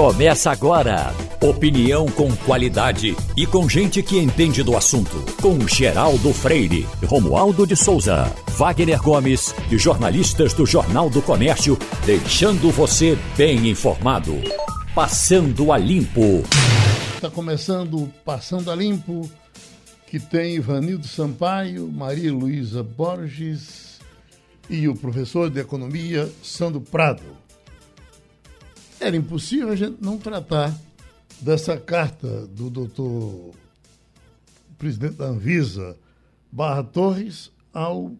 Começa agora. Opinião com qualidade e com gente que entende do assunto. Com Geraldo Freire, Romualdo de Souza, Wagner Gomes e jornalistas do Jornal do Comércio, deixando você bem informado. Passando a Limpo. Está começando o Passando a Limpo, que tem Ivanildo Sampaio, Maria Luísa Borges e o professor de Economia, Sandro Prado. Era impossível a gente não tratar dessa carta do doutor presidente da Anvisa, Barra Torres, ao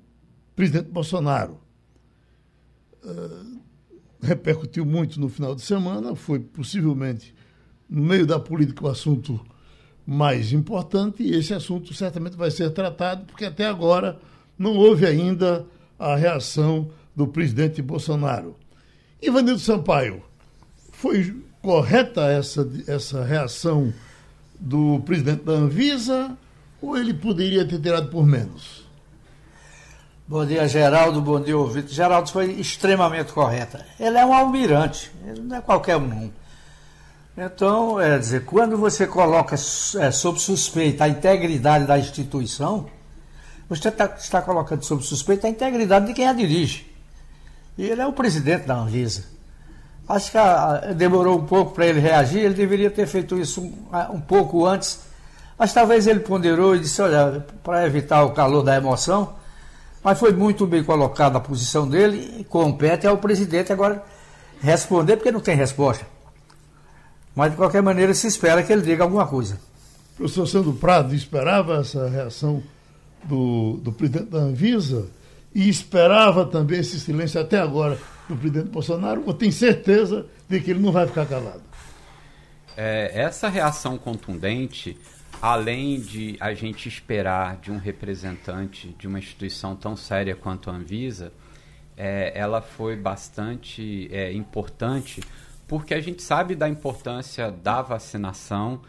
presidente Bolsonaro. Repercutiu muito no final de semana, foi possivelmente, no meio da política, o assunto mais importante, e esse assunto certamente vai ser tratado, porque até agora não houve ainda a reação do presidente Bolsonaro. Ivanildo Sampaio, foi correta essa reação do presidente da Anvisa ou ele poderia ter tirado por menos? Bom dia, Geraldo. Bom dia, ouvinte. Geraldo, foi extremamente correta. Ele é um almirante, ele não é qualquer um. Então, quando você coloca sob suspeita a integridade da instituição, você está colocando sob suspeita a integridade de quem a dirige. E ele é o presidente da Anvisa. Acho que demorou um pouco para ele reagir, ele deveria ter feito isso um pouco antes, mas talvez ele ponderou e disse, olha, para evitar o calor da emoção, mas foi muito bem colocada a posição dele, e compete ao presidente agora responder, porque não tem resposta. Mas, de qualquer maneira, se espera que ele diga alguma coisa. O professor Sandro Prado esperava essa reação do presidente da Anvisa e esperava também esse silêncio até agora do presidente Bolsonaro, eu tenho certeza de que ele não vai ficar calado. Essa reação contundente, além de a gente esperar de um representante de uma instituição tão séria quanto a Anvisa, ela foi bastante importante, porque a gente sabe da importância da vacinação.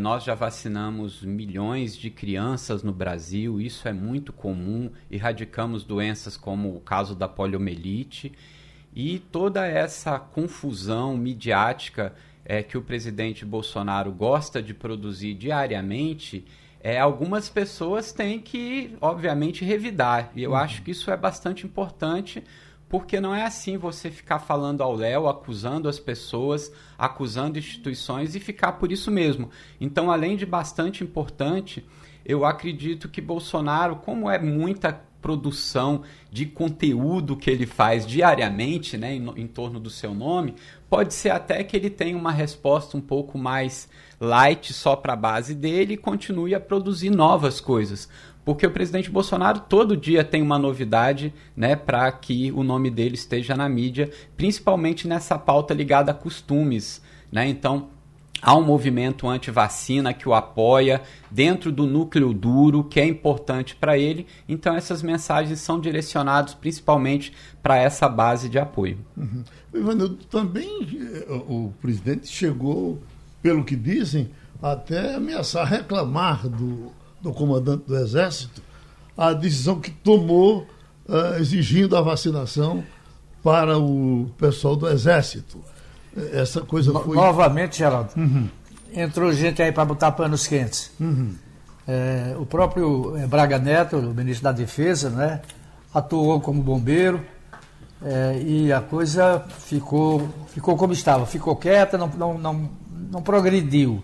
Nós já vacinamos milhões de crianças no Brasil, isso é muito comum, erradicamos doenças como o caso da poliomielite. E toda essa confusão midiática que o presidente Bolsonaro gosta de produzir diariamente, algumas pessoas têm que, obviamente, revidar. E eu acho que isso é bastante importante, porque não é assim você ficar falando ao léu, acusando as pessoas, acusando instituições e ficar por isso mesmo. Então, além de bastante importante, eu acredito que Bolsonaro, como é muita produção de conteúdo que ele faz diariamente, né, em torno do seu nome, pode ser até que ele tenha uma resposta um pouco mais light só para a base dele e continue a produzir novas coisas. Porque o presidente Bolsonaro todo dia tem uma novidade, né, para que o nome dele esteja na mídia, principalmente nessa pauta ligada a costumes, né? Então, há um movimento anti-vacina que o apoia dentro do núcleo duro, que é importante para ele. Então, essas mensagens são direcionadas principalmente para essa base de apoio. Uhum. Ivanildo, também o presidente chegou, pelo que dizem, até ameaçar reclamar do comandante do Exército a decisão que tomou exigindo a vacinação para o pessoal do Exército. Essa coisa foi... Novamente, Geraldo, entrou gente aí para botar panos quentes. O próprio Braga Neto, o ministro da Defesa, né, atuou como bombeiro e a coisa ficou como estava. Ficou quieta, não progrediu.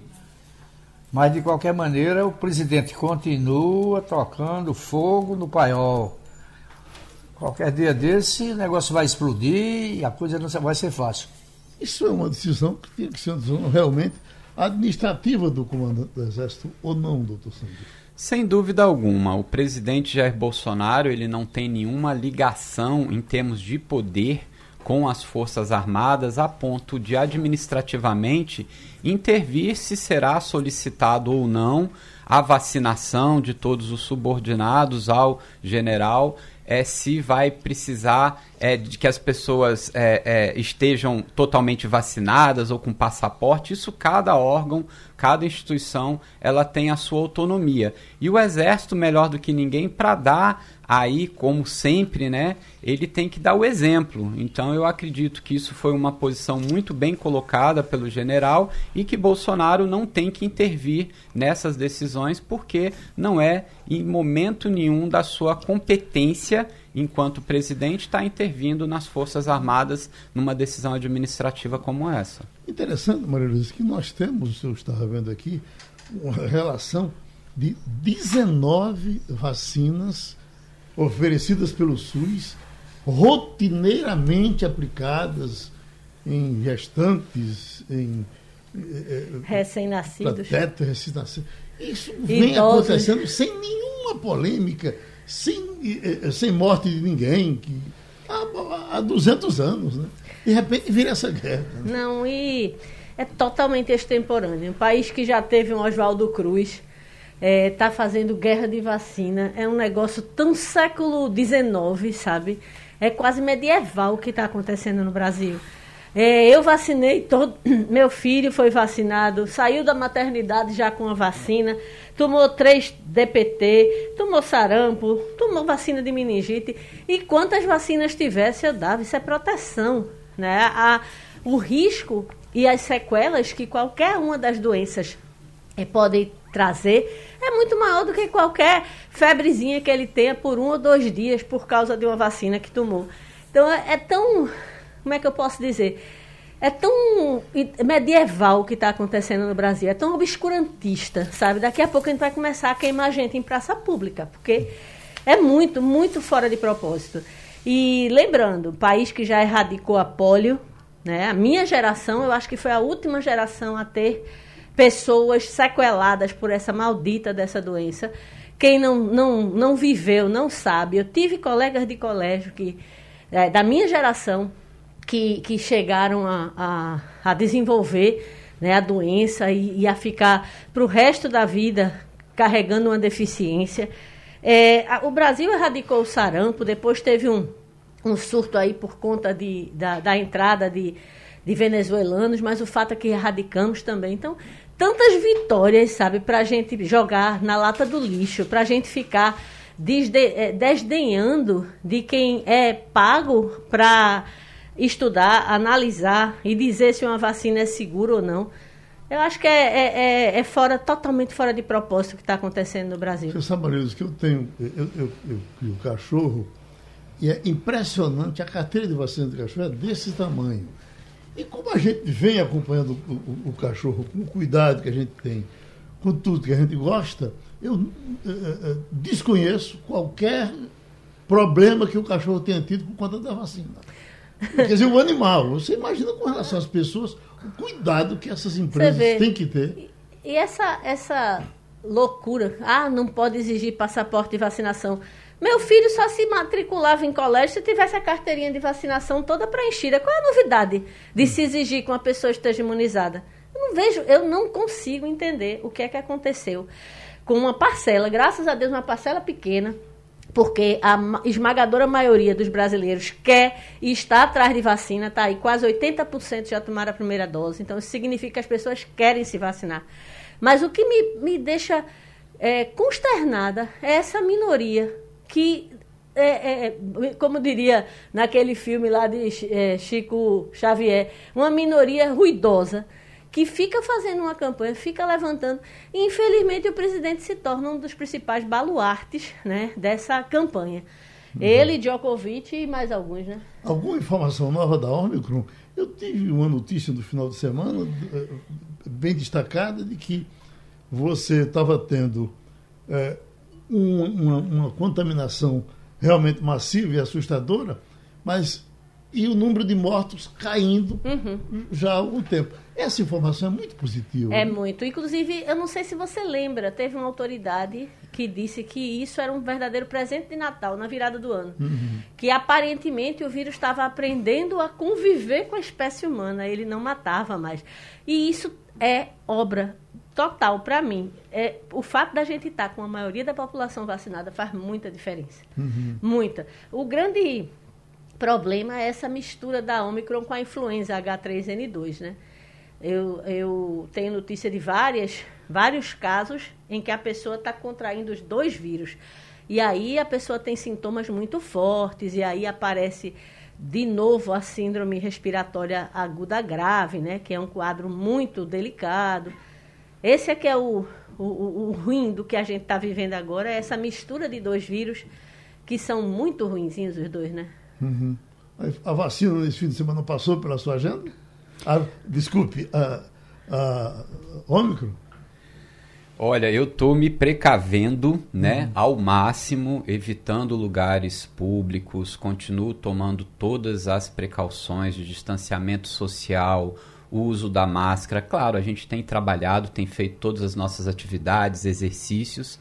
Mas, de qualquer maneira, o presidente continua tocando fogo no paiol. Qualquer dia desse, o negócio vai explodir e a coisa não vai ser fácil. Isso é uma decisão que tinha que ser uma decisão realmente administrativa do comandante do Exército ou não, doutor Sandro? Sem dúvida alguma. O presidente Jair Bolsonaro, ele não tem nenhuma ligação em termos de poder com as Forças Armadas a ponto de administrativamente intervir se será solicitado ou não a vacinação de todos os subordinados ao general, se vai precisar de que as pessoas estejam totalmente vacinadas ou com passaporte, isso cada órgão, cada instituição, ela tem a sua autonomia. E o Exército, melhor do que ninguém, para dar aí, como sempre, né, ele tem que dar o exemplo. Então, eu acredito que isso foi uma posição muito bem colocada pelo general e que Bolsonaro não tem que intervir nessas decisões, porque não é, em momento nenhum, da sua competência enquanto presidente está intervindo nas Forças Armadas numa decisão administrativa como essa. Interessante, Maria Luísa, que nós temos, eu estava vendo aqui, uma relação de 19 vacinas oferecidas pelo SUS, rotineiramente aplicadas em gestantes, em recém-nascidos. Proteto, recém-nascidos. Isso vem acontecendo sem nenhuma polêmica, sem morte de ninguém, que há 200 anos, né? De repente vira essa guerra. Né? Não, e é totalmente extemporâneo. Um país que já teve um Oswaldo Cruz está fazendo guerra de vacina. É um negócio tão século XIX, sabe? É quase medieval o que está acontecendo no Brasil. Eu vacinei todo. Meu filho foi vacinado, saiu da maternidade já com a vacina, tomou 3 DPT, tomou sarampo, tomou vacina de meningite. E quantas vacinas tivesse, eu dava. Isso é proteção, né? O risco e as sequelas que qualquer uma das doenças podem trazer é muito maior do que qualquer febrezinha que ele tenha por 1 ou 2 dias por causa de uma vacina que tomou. Então, é tão... Como é que eu posso dizer? É tão medieval o que está acontecendo no Brasil, é tão obscurantista, sabe? Daqui a pouco a gente vai começar a queimar gente em praça pública, porque é muito, muito fora de propósito. E lembrando, o país que já erradicou a polio, né? A minha geração, eu acho que foi a última geração a ter pessoas sequeladas por essa maldita dessa doença. Quem não viveu, não sabe. Eu tive colegas de colégio que, da minha geração, que chegaram a desenvolver, né, a doença e a ficar para o resto da vida carregando uma deficiência. O Brasil erradicou o sarampo, depois teve um surto aí por conta da entrada de venezuelanos, mas o fato é que erradicamos também. Então, tantas vitórias, sabe, para a gente jogar na lata do lixo, para a gente ficar desdenhando de quem é pago para estudar, analisar e dizer se uma vacina é segura ou não. Eu acho que totalmente fora de propósito o que está acontecendo no Brasil. Você sabe, Mariluz, que eu crio cachorro e é impressionante, a carteira de vacina do cachorro é desse tamanho. E como a gente vem acompanhando o cachorro com o cuidado que a gente tem, com tudo que a gente gosta, eu desconheço qualquer problema que o cachorro tenha tido por conta da vacina. Quer dizer, o animal, você imagina com relação às pessoas, o cuidado que essas empresas têm que ter. E essa loucura, não pode exigir passaporte de vacinação. Meu filho só se matriculava em colégio se tivesse a carteirinha de vacinação toda preenchida. Qual é a novidade de se exigir que uma pessoa esteja imunizada? Eu não consigo entender o que é que aconteceu com uma parcela, graças a Deus, uma parcela pequena, porque a esmagadora maioria dos brasileiros quer e está atrás de vacina, tá aí, quase 80% já tomaram a primeira dose, então isso significa que as pessoas querem se vacinar. Mas o que me deixa consternada é essa minoria que, como diria naquele filme lá de Chico Xavier, uma minoria ruidosa, que fica fazendo uma campanha, fica levantando. E, infelizmente, o presidente se torna um dos principais baluartes, né, dessa campanha. Uhum. Ele, Djokovic e mais alguns, né? Alguma informação nova da Omicron? Eu tive uma notícia no final de semana, bem destacada, de que você estava tendo uma contaminação realmente massiva e assustadora, mas... e o número de mortos caindo já há algum tempo. Essa informação é muito positiva. É, né? Muito. Inclusive, eu não sei se você lembra, teve uma autoridade que disse que isso era um verdadeiro presente de Natal, na virada do ano. Uhum. Que, aparentemente, o vírus estava aprendendo a conviver com a espécie humana. Ele não matava mais. E isso é obra total, para mim. O fato da gente estar com a maioria da população vacinada faz muita diferença. Uhum. Muita. O grande... problema é essa mistura da Omicron com a influenza H3N2, né? Eu tenho notícia de vários casos em que a pessoa está contraindo os dois vírus. E aí a pessoa tem sintomas muito fortes, e aí aparece de novo a síndrome respiratória aguda grave, né? Que é um quadro muito delicado. Esse é que é o ruim do que a gente está vivendo agora, é essa mistura de dois vírus que são muito ruinzinhos os dois, né? Uhum. A vacina nesse fim de semana passou pela sua agenda? Desculpe, Ômicron? Olha, eu estou me precavendo, né, ao máximo, evitando lugares públicos, continuo tomando todas as precauções de distanciamento social, o uso da máscara. Claro, a gente tem trabalhado, tem feito todas as nossas atividades, exercícios,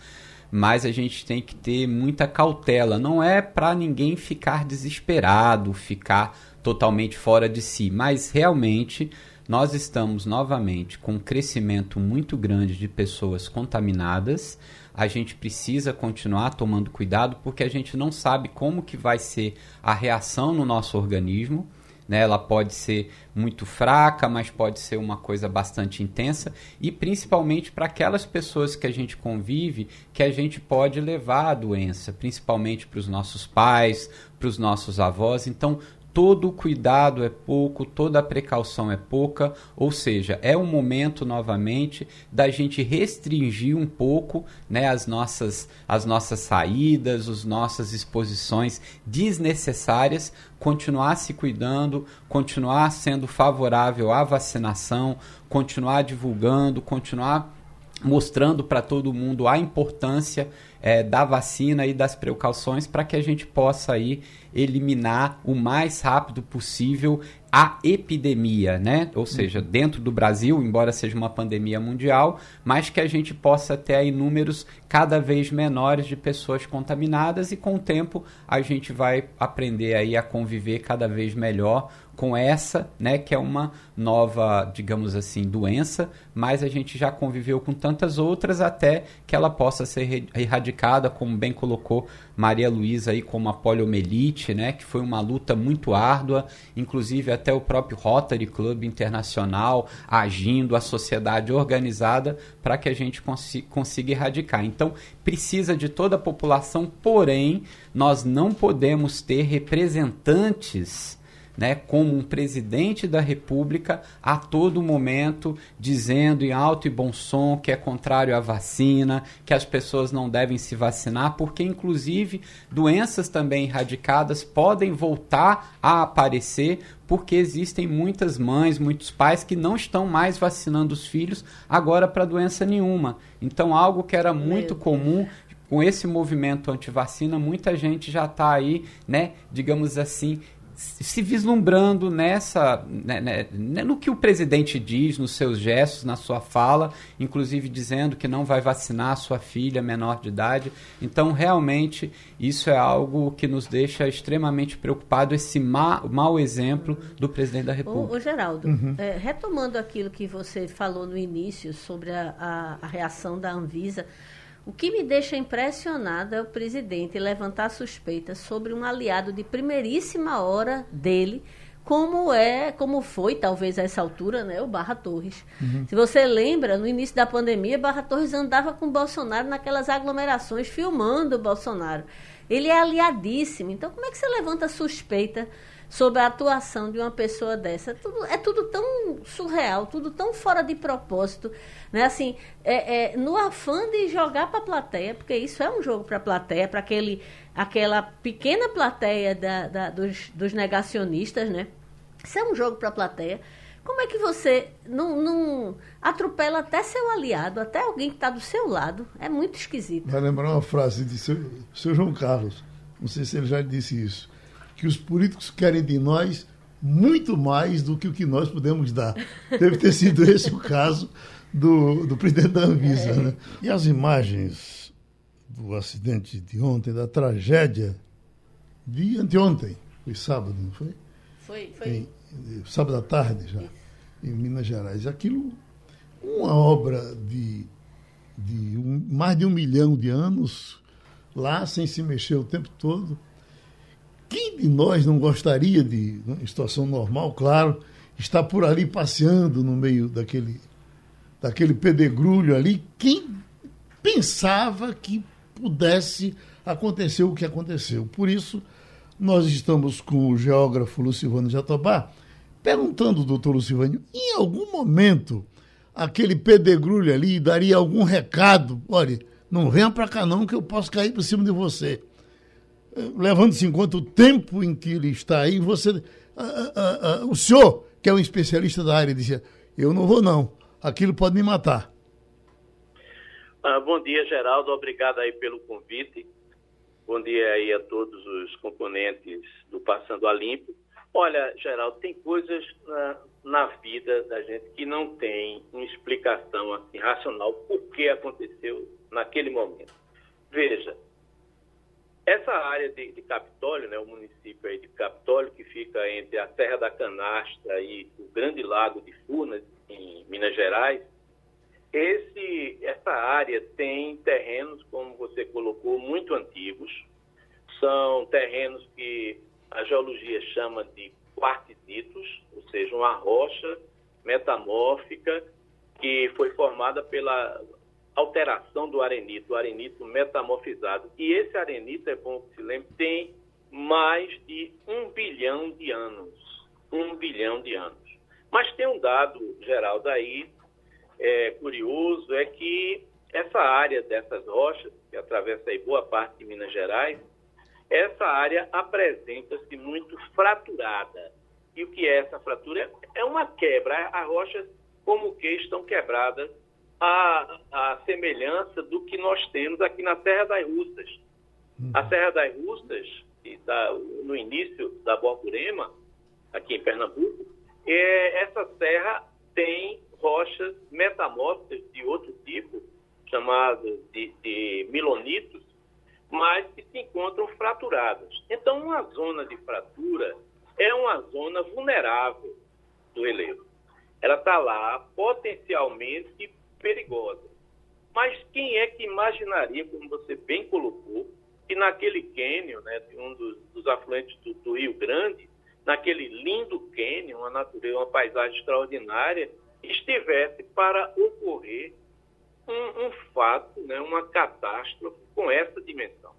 mas a gente tem que ter muita cautela. Não é para ninguém ficar desesperado, ficar totalmente fora de si, mas realmente nós estamos novamente com um crescimento muito grande de pessoas contaminadas. A gente precisa continuar tomando cuidado porque a gente não sabe como que vai ser a reação no nosso organismo, né? Ela pode ser muito fraca, mas pode ser uma coisa bastante intensa e principalmente para aquelas pessoas que a gente convive, que a gente pode levar a doença, principalmente para os nossos pais, para os nossos avós. Então, todo o cuidado é pouco, toda a precaução é pouca, ou seja, é um momento novamente da gente restringir um pouco, né, as nossas saídas, as nossas exposições desnecessárias, continuar se cuidando, continuar sendo favorável à vacinação, continuar divulgando, continuar mostrando para todo mundo a importância da vacina e das precauções para que a gente possa aí eliminar o mais rápido possível a epidemia, né? Ou seja, dentro do Brasil, embora seja uma pandemia mundial, mas que a gente possa ter aí números cada vez menores de pessoas contaminadas e com o tempo a gente vai aprender aí a conviver cada vez melhor com essa, né, que é uma nova, digamos assim, doença, mas a gente já conviveu com tantas outras até que ela possa ser erradicada, como bem colocou Maria Luísa aí, como a poliomielite, né, que foi uma luta muito árdua, inclusive até o próprio Rotary Club Internacional agindo, a sociedade organizada, para que a gente consiga erradicar. Então, precisa de toda a população, porém, nós não podemos ter representantes, né, como um presidente da República a todo momento dizendo em alto e bom som que é contrário à vacina, que as pessoas não devem se vacinar, porque inclusive doenças também erradicadas podem voltar a aparecer, porque existem muitas mães, muitos pais que não estão mais vacinando os filhos agora para doença nenhuma. Então algo que era muito comum. Com esse movimento antivacina, muita gente já está aí, né, digamos assim, se vislumbrando no que o presidente diz, nos seus gestos, na sua fala, inclusive dizendo que não vai vacinar a sua filha menor de idade. Então, realmente, isso é algo que nos deixa extremamente preocupado, esse mau exemplo do presidente da República. Geraldo, retomando aquilo que você falou no início sobre a reação da Anvisa, o que me deixa impressionada é o presidente levantar suspeitas sobre um aliado de primeiríssima hora dele, como foi, talvez, a essa altura, né, o Barra Torres. Se você lembra, no início da pandemia, Barra Torres andava com o Bolsonaro naquelas aglomerações, filmando o Bolsonaro. Ele é aliadíssimo. Então, como é que você levanta suspeita sobre a atuação de uma pessoa dessa? É tudo tão surreal, tudo tão fora de propósito, né? Assim, no afã de jogar para a plateia, porque isso é um jogo para a plateia, para aquela pequena plateia dos negacionistas, né? Isso é um jogo para a plateia. Como é que você não atropela até seu aliado, até alguém que está do seu lado? É muito esquisito. Vai lembrar uma frase de seu João Carlos, não sei se ele já disse isso, que os políticos querem de nós muito mais do que o que nós podemos dar. Deve ter sido esse o caso do presidente da Anvisa. Né? E as imagens do acidente de ontem, da tragédia de anteontem, foi sábado, não foi? Foi. Sábado à tarde já, em Minas Gerais. Aquilo, uma obra de mais de 1 milhão de anos, lá sem se mexer o tempo todo. Quem de nós não gostaria de, em situação normal, claro, estar por ali passeando no meio daquele pedregrulho ali. Quem pensava que pudesse acontecer o que aconteceu? Por isso, nós estamos com o geógrafo Lucivânio Jatobá, perguntando, doutor Lucivânio, em algum momento aquele pedregrulho ali daria algum recado? Olha, não venha para cá não, que eu posso cair por cima de você. Levando-se em conta o tempo em que ele está aí, você, o senhor, que é um especialista da área, dizia, eu não vou não, aquilo pode me matar. Bom dia, Geraldo, obrigado aí pelo convite. Bom dia aí a todos os componentes do Passando a Limpo. Olha, Geraldo, tem coisas na vida da gente que não tem uma explicação assim, racional por que aconteceu naquele momento. Veja, essa área de Capitólio, né, o município aí de Capitólio, que fica entre a Serra da Canastra e o Grande Lago de Furnas, em Minas Gerais, essa área tem terrenos, como você colocou, muito antigos. São terrenos que a geologia chama de quartzitos, ou seja, uma rocha metamórfica que foi formada pela alteração do arenito metamorfizado. E esse arenito, é bom que se lembre, tem mais de 1 bilhão de anos. 1 bilhão de anos. Mas tem um dado, Geraldo, aí curioso, é que essa área dessas rochas, que atravessa aí boa parte de Minas Gerais, essa área apresenta-se muito fraturada. E o que é essa fratura? É uma quebra. As rochas, como que estão quebradas, à semelhança do que nós temos aqui na Serra das Russas. A Serra das Russas, no início da Borborema, aqui em Pernambuco, essa serra tem rochas metamórficas de outro tipo, chamadas de milonitos, mas que se encontram fraturadas. Então, uma zona de fratura é uma zona vulnerável do relevo. Ela está lá potencialmente perigosa. Mas quem é que imaginaria, como você bem colocou, que naquele cânion, né, um dos afluentes do Rio Grande, naquele lindo cânion, uma natureza, uma paisagem extraordinária, estivesse para ocorrer um fato, né, uma catástrofe com essa dimensão.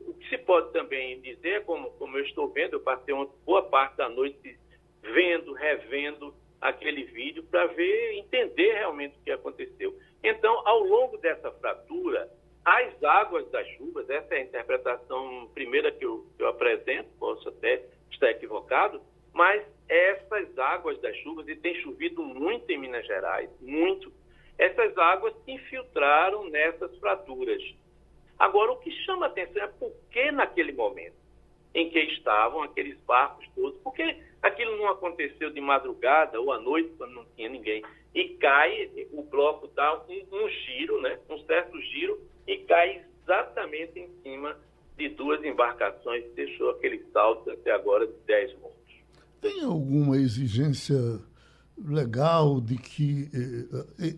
O que se pode também dizer, como eu estou vendo, eu passei uma boa parte da noite vendo, revendo aquele vídeo para entender realmente o que aconteceu. Então, ao longo dessa fratura, as águas das chuvas, essa é a interpretação primeira que eu apresento, posso até estar equivocado, mas essas águas das chuvas, e tem chovido muito em Minas Gerais, muito, essas águas se infiltraram nessas fraturas. Agora, o que chama a atenção é por que naquele momento em que estavam aqueles barcos todos, porque aquilo não aconteceu de madrugada ou à noite, quando não tinha ninguém, e cai, o bloco dá um giro, né, um certo giro, e cai exatamente em cima de 2 embarcações, deixou aquele salto até agora de 10 mortos. Tem alguma exigência legal de que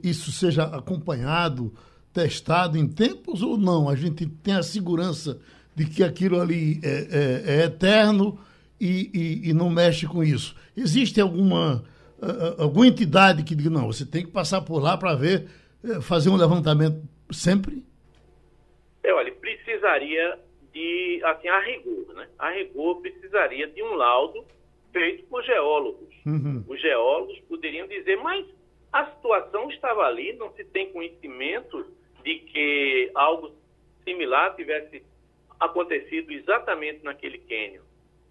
isso seja acompanhado, testado em tempos ou não? A gente tem a segurança de que aquilo ali é eterno e não mexe com isso. Existe alguma entidade que diga, não, você tem que passar por lá para ver, fazer um levantamento sempre? Olha, precisaria de, assim, a rigor, né? A rigor precisaria de um laudo feito por geólogos. Uhum. Os geólogos poderiam dizer, mas a situação estava ali, não se tem conhecimento de que algo similar tivesse acontecido exatamente naquele cânion.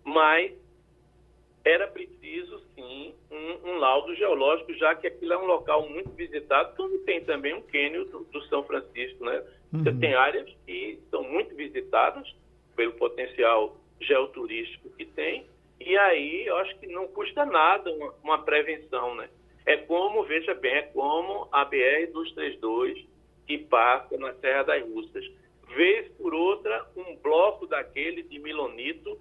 Mas era preciso, sim, um laudo geológico, já que aquilo é um local muito visitado, como tem também um cânion do São Francisco, né? Uhum. Você tem áreas que são muito visitadas pelo potencial geoturístico que tem. E aí, eu acho que não custa nada uma prevenção, né? Veja bem, é como a BR-232 que passa na Serra das Russas. Vez por outra, um bloco daquele de milonito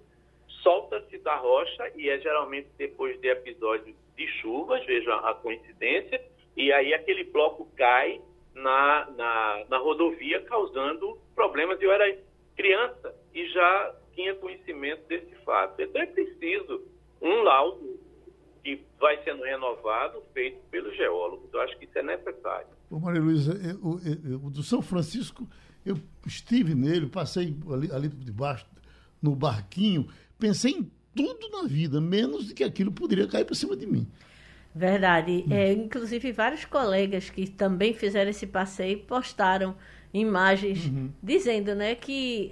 solta-se da rocha e é geralmente depois de episódios de chuvas, veja a coincidência, e aí aquele bloco cai na rodovia causando problemas. Eu era criança e já tinha conhecimento desse fato. Então é preciso um laudo que vai sendo renovado, feito pelos geólogos. Eu acho que isso é necessário. Ô, Maria Luísa, o do São Francisco, eu estive nele, passei ali de baixo, no barquinho, pensei em tudo na vida, menos de que aquilo poderia cair por cima de mim. Verdade. É, inclusive, vários colegas que também fizeram esse passeio postaram imagens dizendo, né, que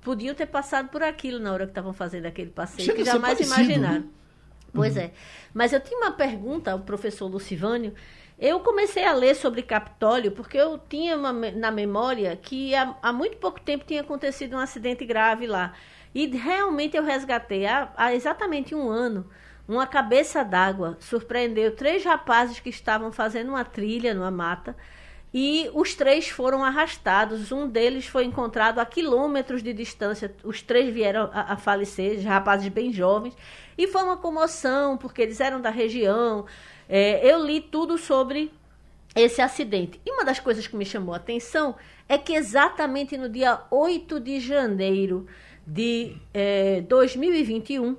podiam ter passado por aquilo na hora que estavam fazendo aquele passeio, chega que jamais imaginaram. Né? Pois é. Mas eu tinha uma pergunta ao professor Lucivânio. Eu comecei a ler sobre Capitólio porque eu tinha na memória que há muito pouco tempo tinha acontecido um acidente grave lá. E realmente eu resgatei há exatamente um ano. Uma cabeça d'água surpreendeu 3 rapazes que estavam fazendo uma trilha numa mata e os 3 foram arrastados. Um deles foi encontrado a quilômetros de distância. Os 3 vieram a falecer, rapazes bem jovens. E foi uma comoção, porque eles eram da região. É, eu li tudo sobre esse acidente. E uma das coisas que me chamou a atenção é que exatamente no dia 8 de janeiro de 2021...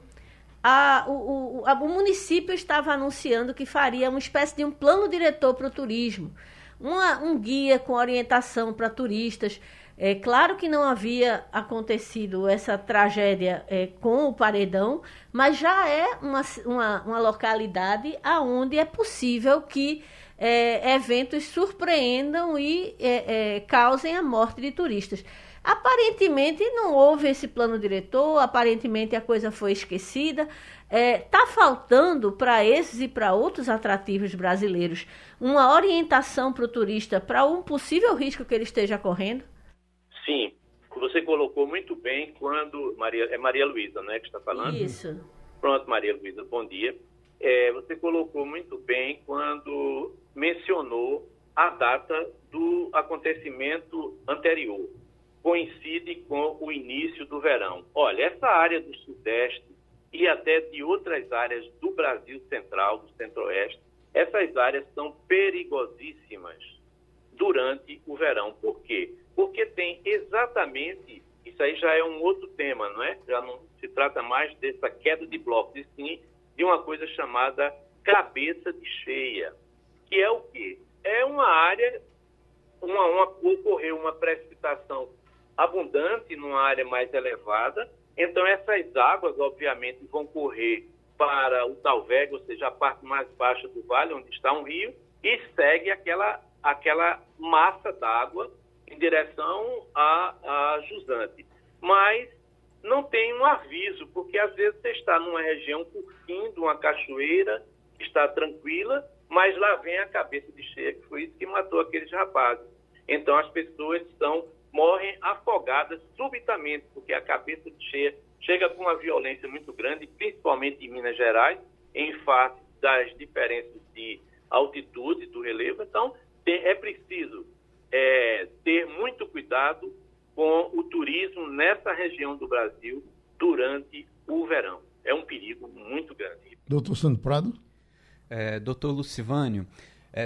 O município estava anunciando que faria uma espécie de um plano diretor para o turismo, um guia com orientação para turistas. É claro que não havia acontecido essa tragédia com o Paredão, mas já é uma localidade onde é possível que eventos surpreendam e causem a morte de turistas. Aparentemente não houve esse plano diretor, aparentemente a coisa foi esquecida. Está faltando para esses e para outros atrativos brasileiros uma orientação para o turista para um possível risco que ele esteja correndo? Sim, você colocou muito bem quando... É Maria Luísa, né, que está falando? Isso. Pronto, Maria Luísa, bom dia. Você colocou muito bem quando mencionou a data do acontecimento anterior. Coincide com o início do verão. Olha, essa área do Sudeste e até de outras áreas do Brasil Central, do Centro-Oeste, essas áreas são perigosíssimas durante o verão. Por quê? Porque tem exatamente... Isso aí já é um outro tema, não é? Já não se trata mais dessa queda de blocos, e sim de uma coisa chamada cabeça de cheia, que é o quê? É uma área... Ocorreu uma precipitação abundante numa área mais elevada, então essas águas, obviamente, vão correr para o Talveg, ou seja, a parte mais baixa do vale, onde está um rio, e segue aquela massa d'água em direção a jusante. Mas não tem um aviso, porque às vezes você está numa região curtindo uma cachoeira, está tranquila, mas lá vem a cabeça de cheia, que foi isso que matou aqueles rapazes. Então as pessoas morrem afogadas subitamente, porque a cabeça de cheia chega com uma violência muito grande, principalmente em Minas Gerais, em face das diferenças de altitude, do relevo. Então é preciso ter muito cuidado com o turismo nessa região do Brasil durante o verão. É um perigo muito grande. Doutor Sandro Prado? Doutor Lucivânio,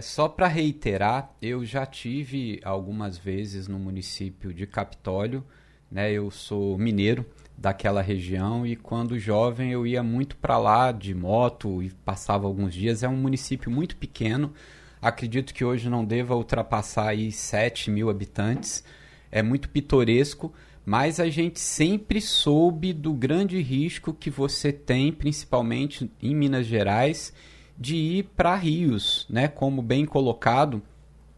só para reiterar, eu já tive algumas vezes no município de Capitólio, né? Eu sou mineiro daquela região e quando jovem eu ia muito para lá de moto e passava alguns dias. É um município muito pequeno, acredito que hoje não deva ultrapassar aí 7 mil habitantes, é muito pitoresco. Mas a gente sempre soube do grande risco que você tem, principalmente em Minas Gerais, de ir para rios, né? Como bem colocado,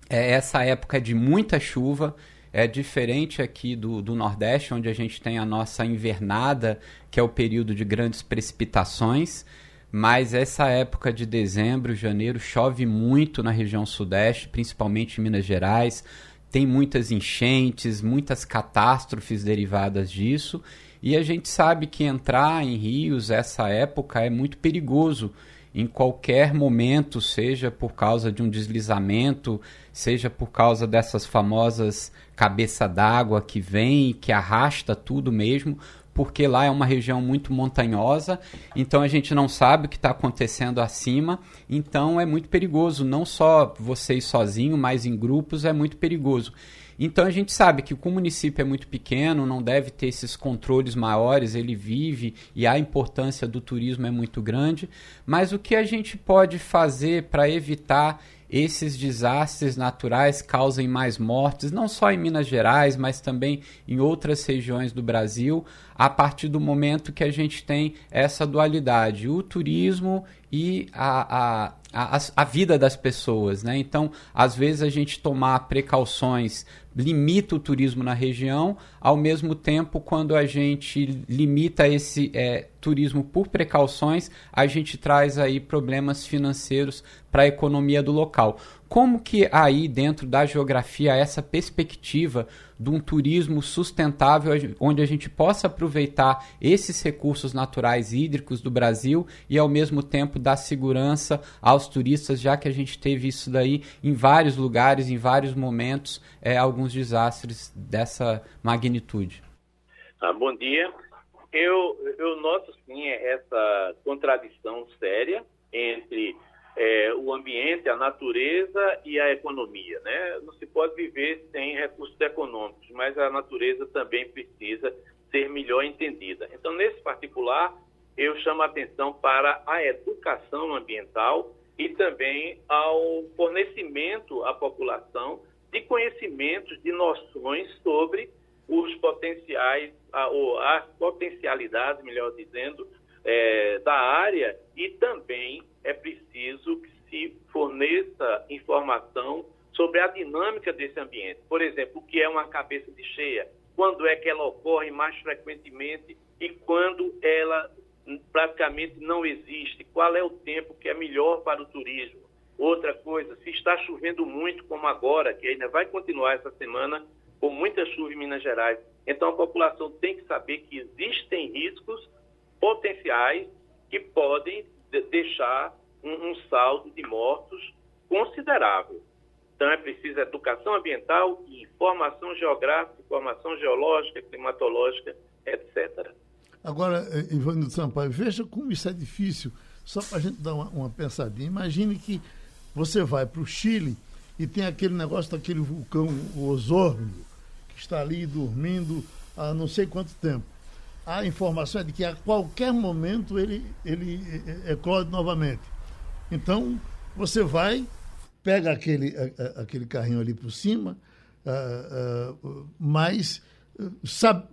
essa época é de muita chuva, é diferente aqui do Nordeste, onde a gente tem a nossa invernada, que é o período de grandes precipitações, mas essa época de dezembro, janeiro, chove muito na região Sudeste, principalmente em Minas Gerais, tem muitas enchentes, muitas catástrofes derivadas disso, e a gente sabe que entrar em rios essa época é muito perigoso, em qualquer momento, seja por causa de um deslizamento, seja por causa dessas famosas cabeça d'água que vem, que arrasta tudo mesmo, porque lá é uma região muito montanhosa, então a gente não sabe o que está acontecendo acima, então é muito perigoso, não só você ir sozinho, mas em grupos é muito perigoso. Então a gente sabe que como o município é muito pequeno, não deve ter esses controles maiores, ele vive e a importância do turismo é muito grande, mas o que a gente pode fazer para evitar esses desastres naturais causem mais mortes, não só em Minas Gerais, mas também em outras regiões do Brasil, a partir do momento que a gente tem essa dualidade, o turismo e a vida das pessoas, né? Então, às vezes a gente tomar precauções limita o turismo na região, ao mesmo tempo, quando a gente limita esse turismo por precauções, a gente traz aí problemas financeiros para a economia do local. Como que aí dentro da geografia essa perspectiva de um turismo sustentável, onde a gente possa aproveitar esses recursos naturais hídricos do Brasil e ao mesmo tempo dar segurança aos turistas, já que a gente teve isso daí em vários lugares, em vários momentos, alguns desastres dessa magnitude? Bom dia. Eu noto sim essa contradição séria entre o ambiente, a natureza e a economia, né? Não se pode viver sem recursos econômicos, mas a natureza também precisa ser melhor entendida. Então, nesse particular, eu chamo a atenção para a educação ambiental e também ao fornecimento à população de conhecimentos, de noções sobre os potenciais, ou as potencialidades, melhor dizendo, da área, e também é preciso que se forneça informação sobre a dinâmica desse ambiente. Por exemplo, o que é uma cabeça de cheia, quando é que ela ocorre mais frequentemente e quando ela praticamente não existe, qual é o tempo que é melhor para o turismo. Outra coisa, se está chovendo muito, como agora, que ainda vai continuar essa semana, com muita chuva em Minas Gerais. Então, a população tem que saber que existem riscos potenciais que podem deixar um saldo de mortos considerável. Então, é preciso educação ambiental e informação geográfica, informação geológica, climatológica, etc. Agora, Ivanildo Sampaio, veja como isso é difícil. Só para a gente dar uma pensadinha. Imagine que você vai para o Chile e tem aquele negócio daquele vulcão, o Osorno, que está ali dormindo há não sei quanto tempo. A informação é de que a qualquer momento ele eclode novamente. Então, você vai, pega aquele carrinho ali por cima, mas sabe,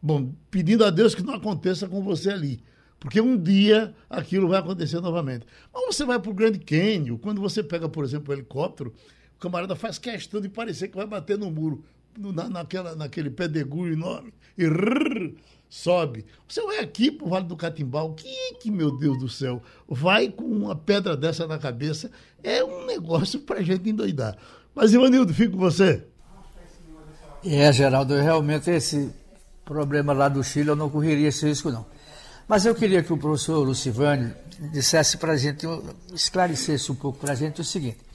bom, pedindo a Deus que não aconteça com você ali, porque um dia aquilo vai acontecer novamente. Mas você vai para o Grand Canyon, quando você pega, por exemplo, o helicóptero, o camarada faz questão de parecer que vai bater no muro, naquele pedregulho enorme, e sobe. Você vai aqui para o Vale do Catimbau, que, meu Deus do céu, vai com uma pedra dessa na cabeça, é um negócio para a gente endoidar. Mas, Ivanildo, fico com você. Geraldo, realmente esse problema lá do Chile, eu não correria esse risco, não. Mas eu queria que o professor Lucivânio dissesse para a gente, esclarecesse um pouco para a gente o seguinte.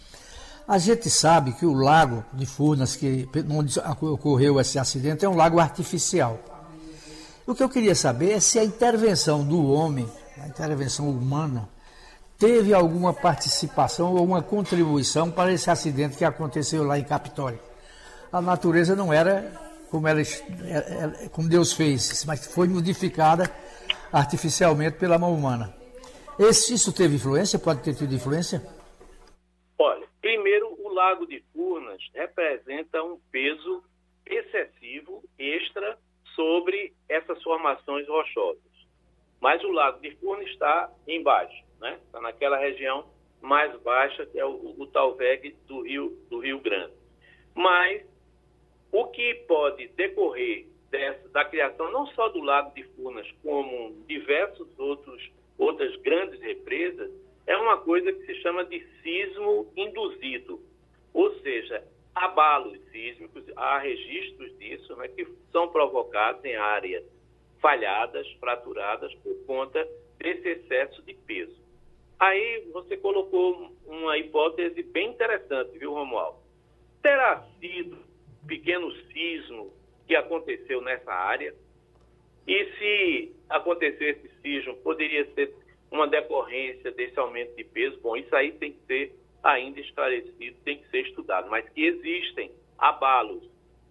A gente sabe que o Lago de Furnas, onde ocorreu esse acidente, é um lago artificial. O que eu queria saber é se a intervenção do homem, a intervenção humana, teve alguma participação ou uma contribuição para esse acidente que aconteceu lá em Capitólio. A natureza não era como Deus fez, mas foi modificada artificialmente pela mão humana. Isso teve influência? Pode ter tido influência? Olha, primeiro, o Lago de Furnas representa um peso excessivo, extra, sobre essas formações rochosas. Mas o Lago de Furnas está embaixo, né? Está naquela região mais baixa, que é o Talveg do Rio Grande. Mas o que pode decorrer da criação não só do Lago de Furnas, como diversos outras grandes represas, é uma coisa que se chama de sismo induzido, ou seja, abalos sísmicos, há registros disso, né, que são provocados em áreas falhadas, fraturadas, por conta desse excesso de peso. Aí você colocou uma hipótese bem interessante, viu, Romualdo? Terá sido um pequeno sismo que aconteceu nessa área, e se acontecer esse sismo, poderia ser uma decorrência desse aumento de peso? Bom, isso aí tem que ser ainda esclarecido, tem que ser estudado, mas que existem abalos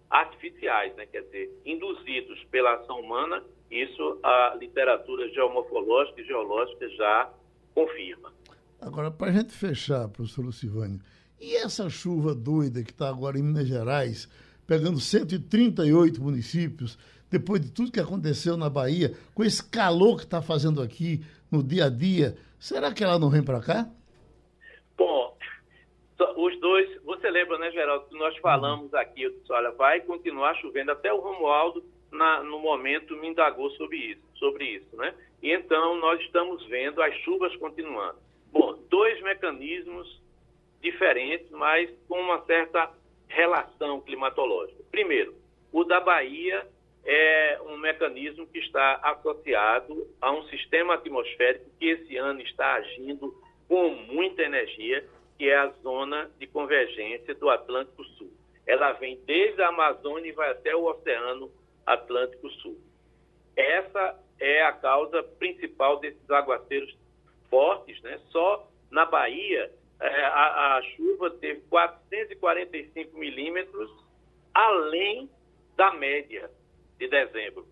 artificiais, né? Quer dizer, induzidos pela ação humana, isso a literatura geomorfológica e geológica já confirma. Agora, para a gente fechar, professor Lucivânio, e essa chuva doida que está agora em Minas Gerais, pegando 138 municípios, depois de tudo que aconteceu na Bahia, com esse calor que está fazendo aqui no dia a dia, será que ela não vem para cá? Bom, os dois, você lembra, né, Geraldo, que nós falamos aqui, eu disse, olha, vai continuar chovendo, até o Romualdo, no momento, me indagou sobre isso, né? E então, nós estamos vendo as chuvas continuando. Bom, dois mecanismos diferentes, mas com uma certa relação climatológica. Primeiro, o da Bahia é um mecanismo que está associado a um sistema atmosférico que esse ano está agindo com muita energia, que é a zona de convergência do Atlântico Sul. Ela vem desde a Amazônia e vai até o Oceano Atlântico Sul. Essa é a causa principal desses aguaceiros fortes, né? Só na Bahia, a chuva teve 445 milímetros além da média de dezembro,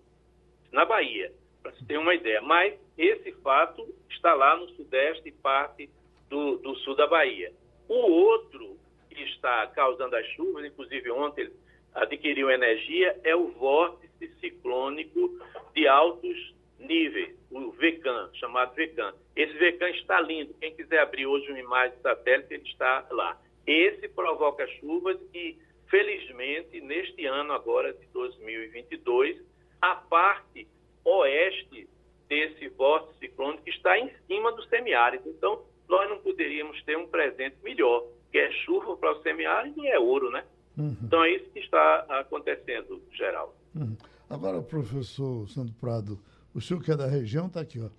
na Bahia, para se ter uma ideia. Mas esse fato está lá no sudeste e parte do sul da Bahia. O outro que está causando as chuvas, inclusive ontem ele adquiriu energia, é o vórtice ciclônico de altos níveis, o Vecan, chamado Vecan. Esse Vecan está lindo. Quem quiser abrir hoje uma imagem de satélite, ele está lá. Esse provoca chuvas e, felizmente, neste ano agora de 2022, a parte oeste desse vórtice ciclônico está em cima do semiárido. Então, nós não poderíamos ter um presente melhor, que é chuva para o semiárido e é ouro, né? Uhum. Então, é isso que está acontecendo, Geraldo. Uhum. Agora, professor Sandro Prado, o senhor que é da região está aqui, ó.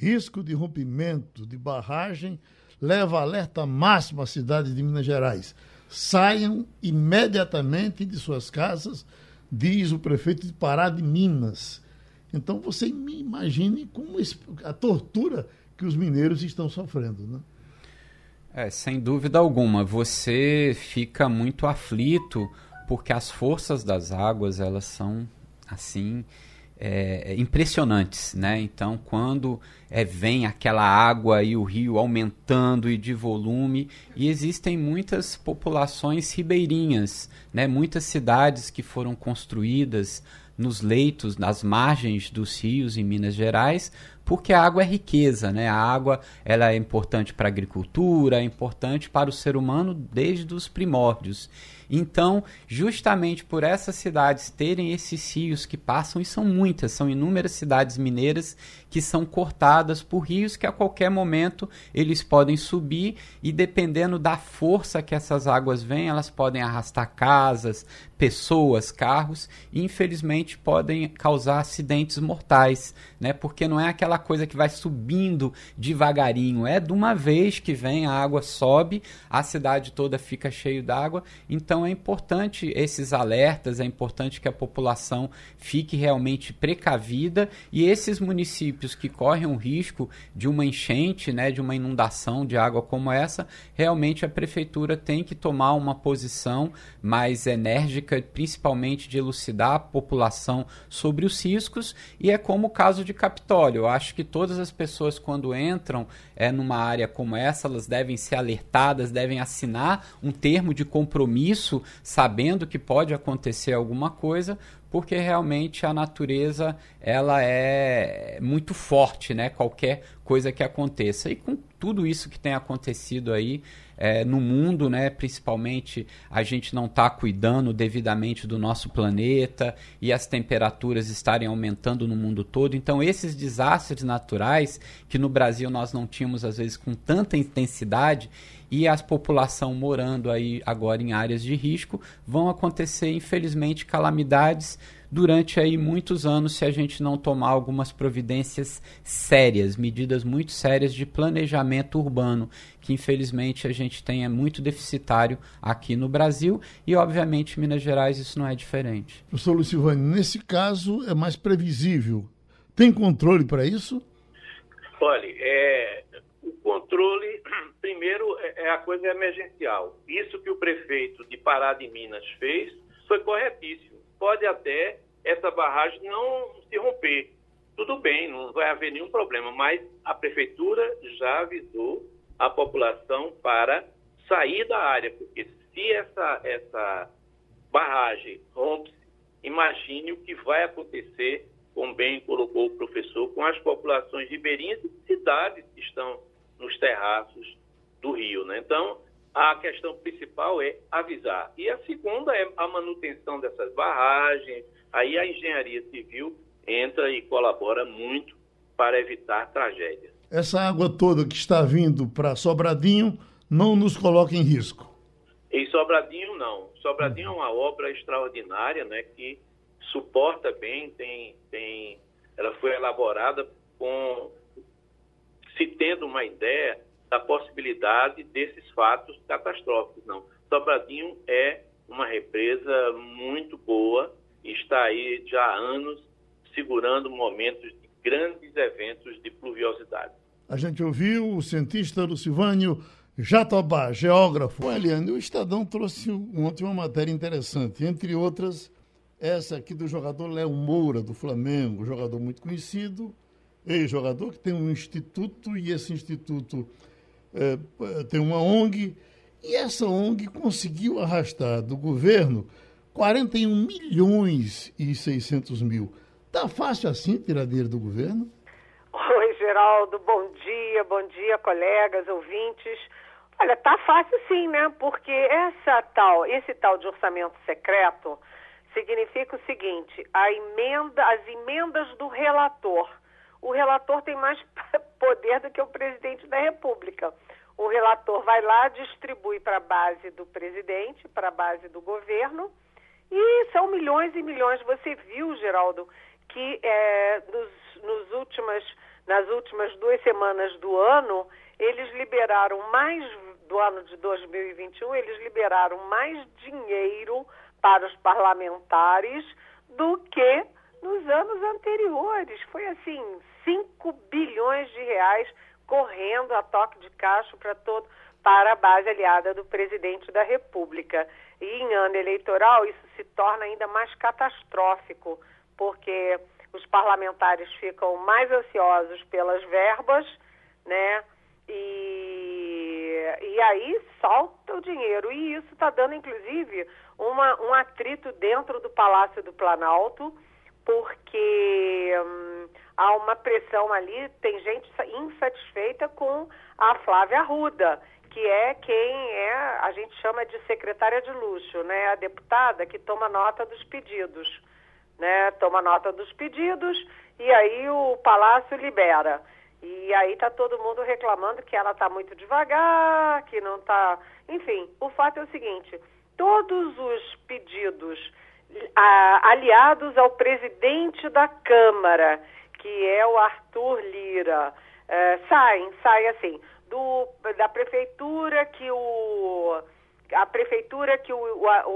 Risco de rompimento de barragem leva alerta máximo à cidade de Minas Gerais. Saiam imediatamente de suas casas, diz o prefeito de Pará de Minas. Então, você me imagine como a tortura que os mineiros estão sofrendo, né? É, sem dúvida alguma. Você fica muito aflito, porque as forças das águas, elas são, assim, impressionantes, né? Então, quando vem aquela água e o rio aumentando e de volume, e existem muitas populações ribeirinhas, né? Muitas cidades que foram construídas nos leitos, nas margens dos rios em Minas Gerais, porque a água é riqueza, né? A água, ela é importante para a agricultura, é importante para o ser humano desde os primórdios. Então, justamente por essas cidades terem esses rios que passam, e são muitas, são inúmeras cidades mineiras que são cortadas por rios que a qualquer momento eles podem subir e, dependendo da força que essas águas vêm, elas podem arrastar casas, pessoas, carros e, infelizmente, podem causar acidentes mortais, né? Porque não é aquela coisa que vai subindo devagarinho, é de uma vez que vem, a água sobe, a cidade toda fica cheia d'água. Então, é importante esses alertas, é importante que a população fique realmente precavida, e esses municípios que correm o risco de uma enchente, né, de uma inundação de água como essa, realmente a prefeitura tem que tomar uma posição mais enérgica, principalmente de elucidar a população sobre os riscos, e é como o caso de Capitólio. Eu acho que todas as pessoas, quando entram numa área como essa, elas devem ser alertadas, devem assinar um termo de compromisso, sabendo que pode acontecer alguma coisa, porque realmente a natureza, ela é muito forte, né? Qualquer coisa que aconteça. E com tudo isso que tem acontecido aí no mundo, né? Principalmente a gente não está cuidando devidamente do nosso planeta e as temperaturas estarem aumentando no mundo todo. Então, esses desastres naturais, que no Brasil nós não tínhamos, às vezes, com tanta intensidade, e as população morando aí agora em áreas de risco, vão acontecer, infelizmente, calamidades durante aí muitos anos, se a gente não tomar algumas providências sérias, medidas muito sérias de planejamento urbano, que infelizmente a gente tem muito deficitário aqui no Brasil, e obviamente em Minas Gerais isso não é diferente. Professor Lucivânio, nesse caso é mais previsível. Tem controle para isso? Olha, o controle, primeiro, é a coisa é emergencial. Isso que o prefeito de Pará de Minas fez foi corretíssimo. Pode até essa barragem não se romper. Tudo bem, não vai haver nenhum problema, mas a prefeitura já avisou a população para sair da área, porque se essa barragem rompe, imagine o que vai acontecer, como bem colocou o professor, com as populações ribeirinhas e cidades que estão nos terraços do rio, né? Então, a questão principal é avisar. E a segunda é a manutenção dessas barragens. Aí a engenharia civil entra e colabora muito para evitar tragédias. Essa água toda que está vindo para Sobradinho não nos coloca em risco? Em Sobradinho, não. Sobradinho é uma obra extraordinária, né, que suporta bem, ela foi elaborada se tendo uma ideia da possibilidade desses fatos catastróficos. Não, Sobradinho é uma represa muito boa, está aí já há anos segurando momentos de grandes eventos de pluviosidade. A gente ouviu o cientista Lucivânio Jatobá, geógrafo. Eliane, o Estadão trouxe ontem uma matéria interessante, entre outras, essa aqui do jogador Léo Moura, do Flamengo, jogador muito conhecido, ex-jogador que tem um instituto, e esse instituto tem uma ONG, e essa ONG conseguiu arrastar do governo 41.600.000. Está fácil assim tirar dinheiro do governo? Oi, Geraldo, bom dia, colegas, ouvintes. Olha, tá fácil sim, né? Porque esse tal de orçamento secreto significa o seguinte: as emendas do relator. O relator tem mais poder do que o presidente da República. O relator vai lá, distribui para a base do presidente, para a base do governo, e são milhões e milhões. Você viu, Geraldo, que nas últimas 2 semanas do ano, eles liberaram mais, do ano de 2021, eles liberaram mais dinheiro para os parlamentares do que nos anos anteriores. Foi assim, 5 bilhões de reais correndo a toque de caixa para a base aliada do presidente da República. E em ano eleitoral isso se torna ainda mais catastrófico, porque os parlamentares ficam mais ansiosos pelas verbas, né? E aí solta o dinheiro. E isso está dando, inclusive, um atrito dentro do Palácio do Planalto, porque há uma pressão ali, tem gente insatisfeita com a Flávia Arruda, que é quem é, a gente chama de secretária de luxo, né? A deputada que toma nota dos pedidos, né? Toma nota dos pedidos e aí o Palácio libera. E aí tá todo mundo reclamando que ela tá muito devagar, que não tá... Enfim, o fato é o seguinte: todos os pedidos aliados ao presidente da Câmara, que é o Arthur Lira, saem assim, da prefeitura que o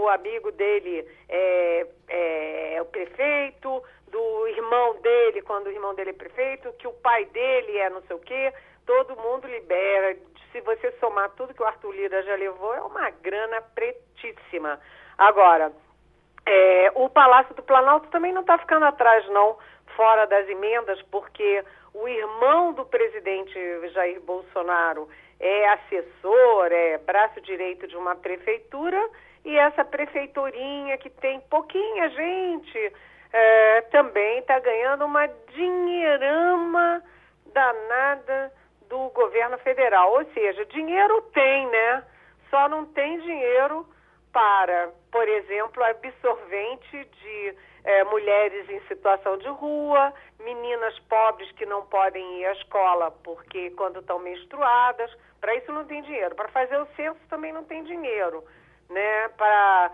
amigo dele é o prefeito, do irmão dele, quando o irmão dele é prefeito, que o pai dele é não sei o quê, todo mundo libera. Se você somar tudo que o Arthur Lira já levou, é uma grana pretíssima. Agora, o Palácio do Planalto também não está ficando atrás, não, fora das emendas, porque o irmão do presidente Jair Bolsonaro é assessor, é braço direito de uma prefeitura, e essa prefeiturinha que tem pouquinha gente também está ganhando uma dinheirama danada do governo federal. Ou seja, dinheiro tem, né? Só não tem dinheiro para, por exemplo, absorvente de mulheres em situação de rua, meninas pobres que não podem ir à escola porque quando estão menstruadas. Para isso não tem dinheiro. Para fazer o censo também não tem dinheiro, né? Para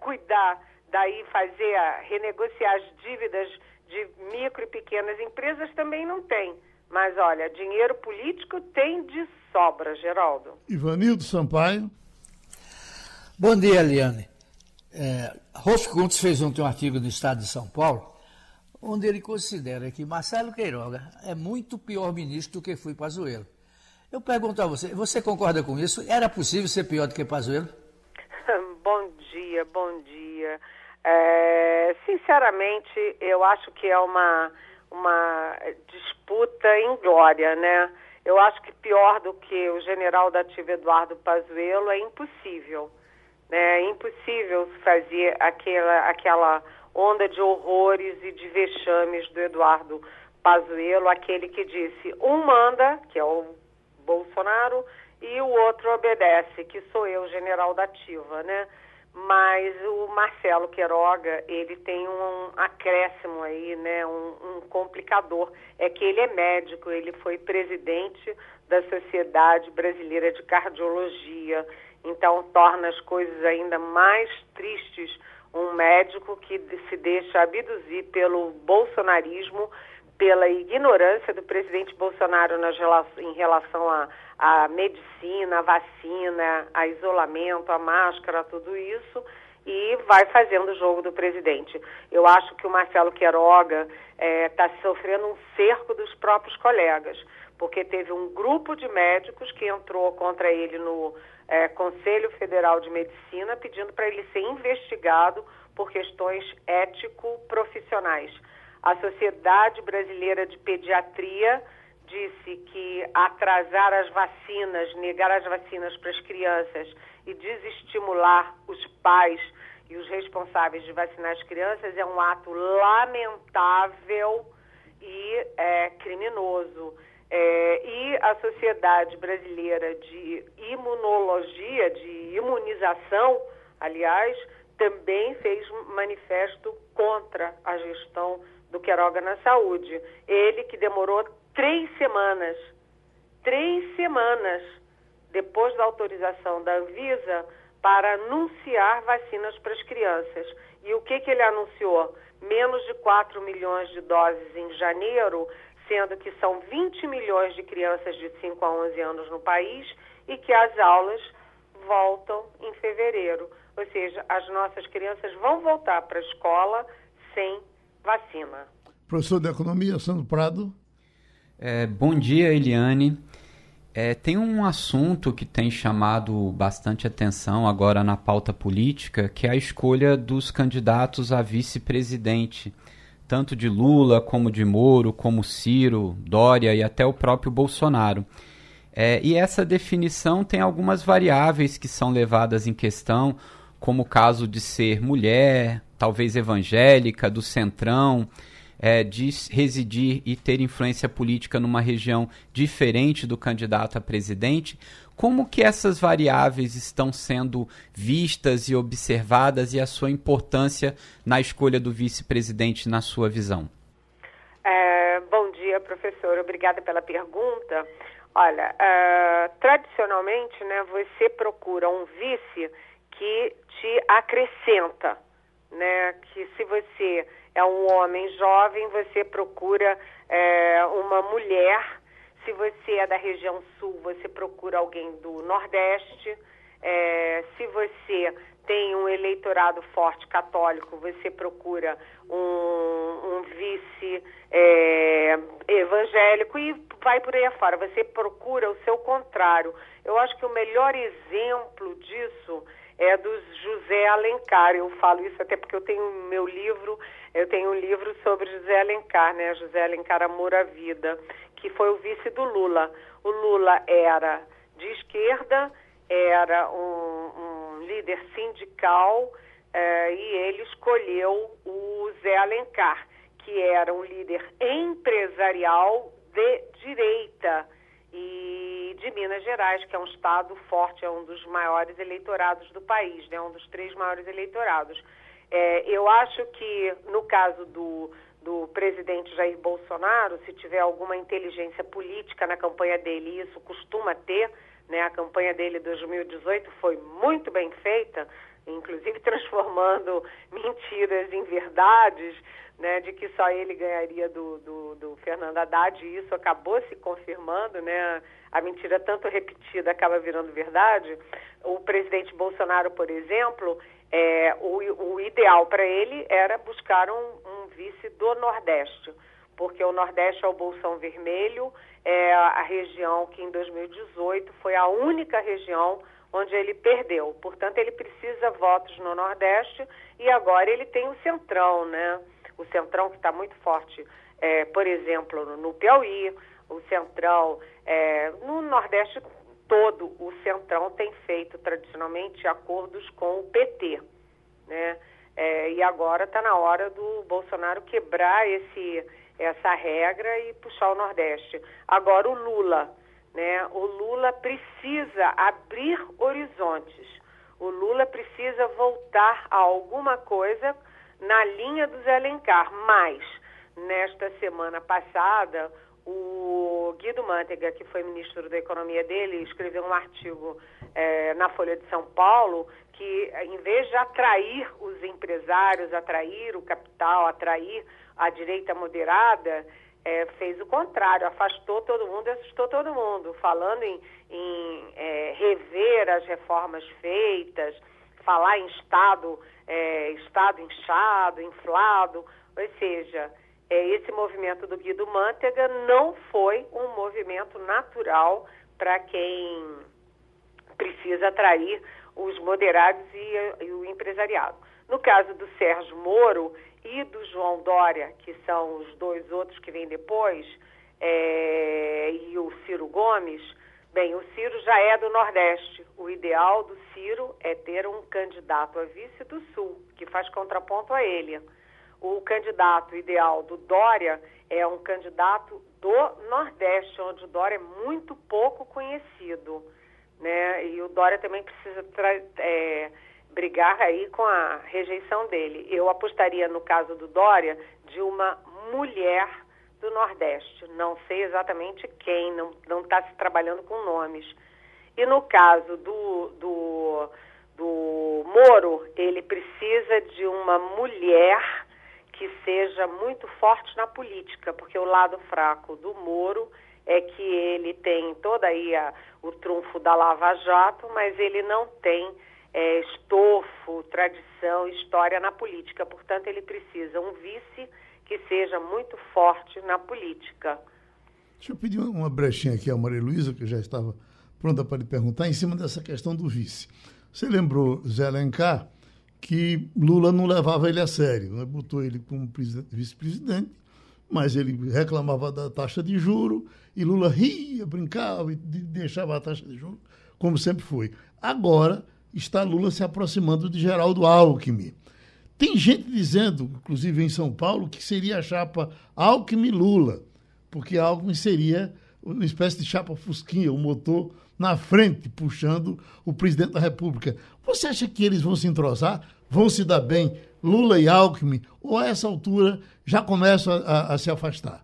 cuidar, daí fazer, renegociar as dívidas de micro e pequenas empresas também não tem. Mas, olha, dinheiro político tem de sobra, Geraldo. Ivanildo Sampaio. Bom dia, Eliane. Rosso Contes fez ontem um artigo do Estado de São Paulo, onde ele considera que Marcelo Queiroga é muito pior ministro do que foi Pazuello. Eu pergunto a você, você concorda com isso? Era possível ser pior do que Pazuello? Bom dia, bom dia. Sinceramente, eu acho que é uma disputa inglória, né? Eu acho que pior do que o general da ativa Eduardo Pazuello é impossível. Né? É impossível fazer aquela onda de horrores e de vexames do Eduardo Pazuello, aquele que disse, um manda, que é o Bolsonaro, e o outro obedece, que sou eu, general da ativa, né? Mas o Marcelo Queiroga, ele tem um acréscimo aí, né? Um complicador. É que ele é médico, ele foi presidente da Sociedade Brasileira de Cardiologia, então torna as coisas ainda mais tristes. Um médico que se deixa abduzir pelo bolsonarismo, pela ignorância do presidente Bolsonaro em relação à medicina, à vacina, a isolamento, a máscara, tudo isso, e vai fazendo o jogo do presidente. Eu acho que o Marcelo Queiroga está sofrendo um cerco dos próprios colegas, porque teve um grupo de médicos que entrou contra ele no Conselho Federal de Medicina, pedindo para ele ser investigado por questões ético-profissionais. A Sociedade Brasileira de Pediatria disse que atrasar as vacinas, negar as vacinas para as crianças e desestimular os pais e os responsáveis de vacinar as crianças é um ato lamentável e criminoso. E a Sociedade Brasileira de Imunologia, de imunização, aliás, também fez um manifesto contra a gestão do Queiroga na saúde. Ele que demorou 3 semanas, 3 semanas depois da autorização da Anvisa para anunciar vacinas para as crianças. E o que ele anunciou? Menos de 4 milhões de doses em janeiro, sendo que são 20 milhões de crianças de 5 a 11 anos no país e que as aulas voltam em fevereiro. Ou seja, as nossas crianças vão voltar para a escola sem vacina. Professor da Economia, Sandro Prado. Bom dia, Eliane. Tem um assunto que tem chamado bastante atenção agora na pauta política, que é a escolha dos candidatos a vice-presidente, tanto de Lula, como de Moro, como Ciro, Dória e até o próprio Bolsonaro. E essa definição tem algumas variáveis que são levadas em questão, como o caso de ser mulher, talvez evangélica, do Centrão, de residir e ter influência política numa região diferente do candidato a presidente. Como que essas variáveis estão sendo vistas e observadas e a sua importância na escolha do vice-presidente, na sua visão? Bom dia, professor. Obrigada pela pergunta. Olha, tradicionalmente, né, você procura um vice que te acrescenta, né, que se você é um homem jovem, você procura uma mulher. Se você é da região sul, você procura alguém do Nordeste. Se você tem um eleitorado forte católico, você procura um vice evangélico e vai por aí afora. Você procura o seu contrário. Eu acho que o melhor exemplo disso é do José Alencar. Eu falo isso até porque eu tenho um livro sobre José Alencar, né? José Alencar, Amor à Vida, que foi o vice do Lula. O Lula era de esquerda, era um líder sindical, e ele escolheu o Zé Alencar, que era um líder empresarial de direita e de Minas Gerais, que é um estado forte, é um dos maiores eleitorados do país, né? Um dos 3 maiores eleitorados. Eu acho que, no caso do presidente Jair Bolsonaro, se tiver alguma inteligência política na campanha dele, isso costuma ter, né? A campanha dele de 2018 foi muito bem feita, inclusive transformando mentiras em verdades, né, de que só ele ganharia do Fernando Haddad, e isso acabou se confirmando, né? A mentira tanto repetida acaba virando verdade. O presidente Bolsonaro, por exemplo, o ideal para ele era buscar um vice do Nordeste, porque o Nordeste é o Bolsão Vermelho, é a região que em 2018 foi a única região onde ele perdeu. Portanto, ele precisa votos no Nordeste e agora ele tem o Centrão, né? O Centrão que está muito forte, por exemplo, no Piauí, o Centrão, no Nordeste todo, o Centrão tem feito tradicionalmente acordos com o PT, né? E agora está na hora do Bolsonaro quebrar essa regra e puxar o Nordeste. Agora o Lula, né? O Lula precisa abrir horizontes. O Lula precisa voltar a alguma coisa na linha do José Alencar. Mas, nesta semana passada, o Guido Mantega, que foi ministro da Economia dele, escreveu um artigo na Folha de São Paulo que, em vez de atrair os empresários, atrair o capital, atrair a direita moderada, fez o contrário, afastou todo mundo e assustou todo mundo, falando em rever as reformas feitas, falar em Estado inchado, inflado, ou seja, esse movimento do Guido Mantega não foi um movimento natural para quem precisa atrair os moderados e o empresariado. No caso do Sérgio Moro e do João Dória, que são os dois outros que vêm depois, e o Ciro Gomes, bem, o Ciro já é do Nordeste. O ideal do Ciro é ter um candidato a vice do Sul, que faz contraponto a ele. O candidato ideal do Dória é um candidato do Nordeste, onde o Dória é muito pouco conhecido, né? E o Dória também precisa brigar aí com a rejeição dele. Eu apostaria, no caso do Dória, de uma mulher do Nordeste. Não sei exatamente quem, não está se trabalhando com nomes. E no caso do Moro, ele precisa de uma mulher que seja muito forte na política, porque o lado fraco do Moro é que ele tem todo aí o trunfo da Lava Jato, mas ele não tem estofo, tradição, história na política. Portanto, ele precisa um vice que seja muito forte na política. Deixa eu pedir uma brechinha aqui à Maria Luísa, que já estava pronta para lhe perguntar, em cima dessa questão do vice. Você lembrou, José Alencar, que Lula não levava ele a sério, né? Botou ele como vice-presidente, mas ele reclamava da taxa de juros, e Lula ria, brincava e deixava a taxa de juros, como sempre foi. Agora está Lula se aproximando de Geraldo Alckmin. Tem gente dizendo, inclusive em São Paulo, que seria a chapa Alckmin-Lula, porque Alckmin seria uma espécie de chapa fusquinha, o motor na frente, puxando o presidente da República. Você acha que eles vão se entrosar? Vão se dar bem, Lula e Alckmin? Ou a essa altura já começam a se afastar?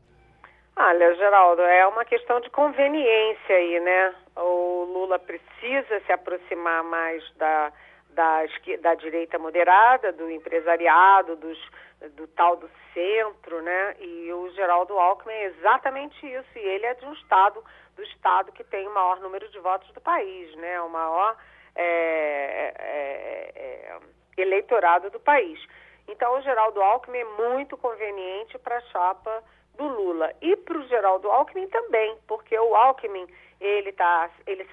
Olha, Geraldo, é uma questão de conveniência aí, né? O Lula precisa se aproximar mais da direita moderada, do empresariado, do tal do centro, né? E o Geraldo Alckmin é exatamente isso. E ele é de um estado, do estado que tem o maior número de votos do país, né? O maior eleitorado do país. Então, o Geraldo Alckmin é muito conveniente para a chapa do Lula. E para o Geraldo Alckmin também, porque o Alckmin, ele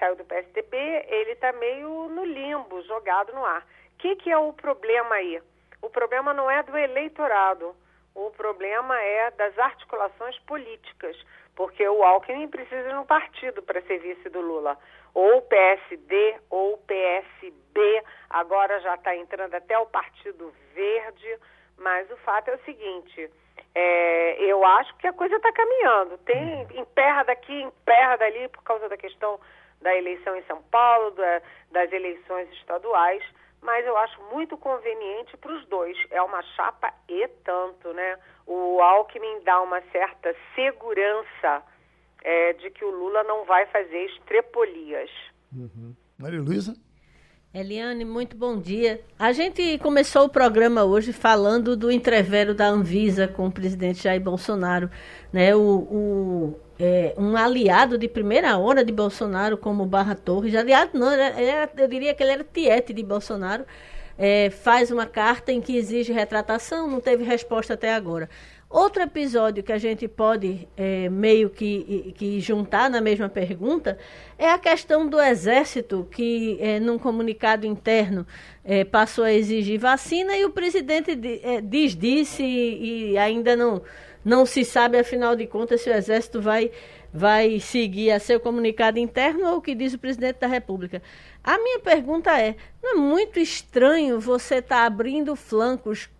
saiu do PSDB, ele está meio no limbo, jogado no ar. O que é o problema aí? O problema não é do eleitorado, o problema é das articulações políticas, porque o Alckmin precisa de um partido para ser vice do Lula. Ou o PSD, ou o PSB, agora já está entrando até o Partido Verde, mas o fato é o seguinte, eu acho que a coisa está caminhando. Tem emperra daqui, emperra dali, por causa da questão da eleição em São Paulo, das eleições estaduais, mas eu acho muito conveniente para os dois. É uma chapa e tanto, né? O Alckmin dá uma certa segurança de que o Lula não vai fazer estrepolias. Uhum. Maria Luísa? Eliane, muito bom dia. A gente começou o programa hoje falando do entrevero da Anvisa com o presidente Jair Bolsonaro, né? Um aliado de primeira hora de Bolsonaro, como Barra Torres, aliado não, eu diria que ele era tiete de Bolsonaro, faz uma carta em que exige retratação, não teve resposta até agora. Outro episódio que a gente pode meio que juntar na mesma pergunta é a questão do Exército, que num comunicado interno passou a exigir vacina e o presidente desdisse e ainda não se sabe, afinal de contas, se o Exército vai seguir a seu comunicado interno ou o que diz o presidente da República. A minha pergunta é, não é muito estranho você estar abrindo flancos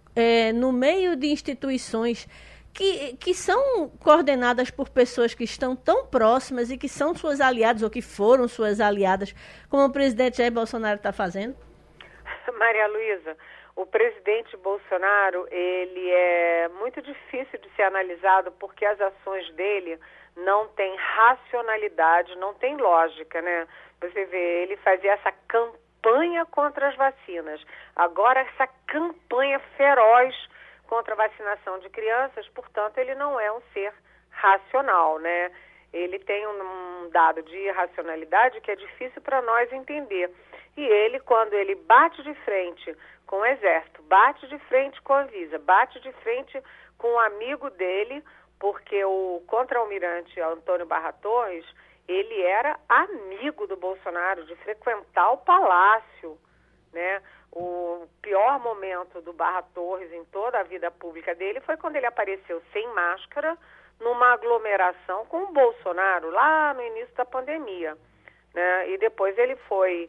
no meio de instituições que são coordenadas por pessoas que estão tão próximas e que são suas aliadas ou que foram suas aliadas, como o presidente Jair Bolsonaro está fazendo? Maria Luísa, o presidente Bolsonaro, ele é muito difícil de ser analisado porque as ações dele não têm racionalidade, não tem lógica, né? Você vê, ele fazia essa campanha contra as vacinas. Agora, essa campanha feroz contra a vacinação de crianças, portanto, ele não é um ser racional, né? Ele tem um dado de irracionalidade que é difícil para nós entender. E ele, quando ele bate de frente com o Exército, bate de frente com a Anvisa, bate de frente com um amigo dele, porque o contra-almirante Antônio Barra Torres, ele era amigo do Bolsonaro, de frequentar o Palácio, né? O pior momento do Barra Torres em toda a vida pública dele foi quando ele apareceu sem máscara numa aglomeração com o Bolsonaro, lá no início da pandemia, né? E depois ele foi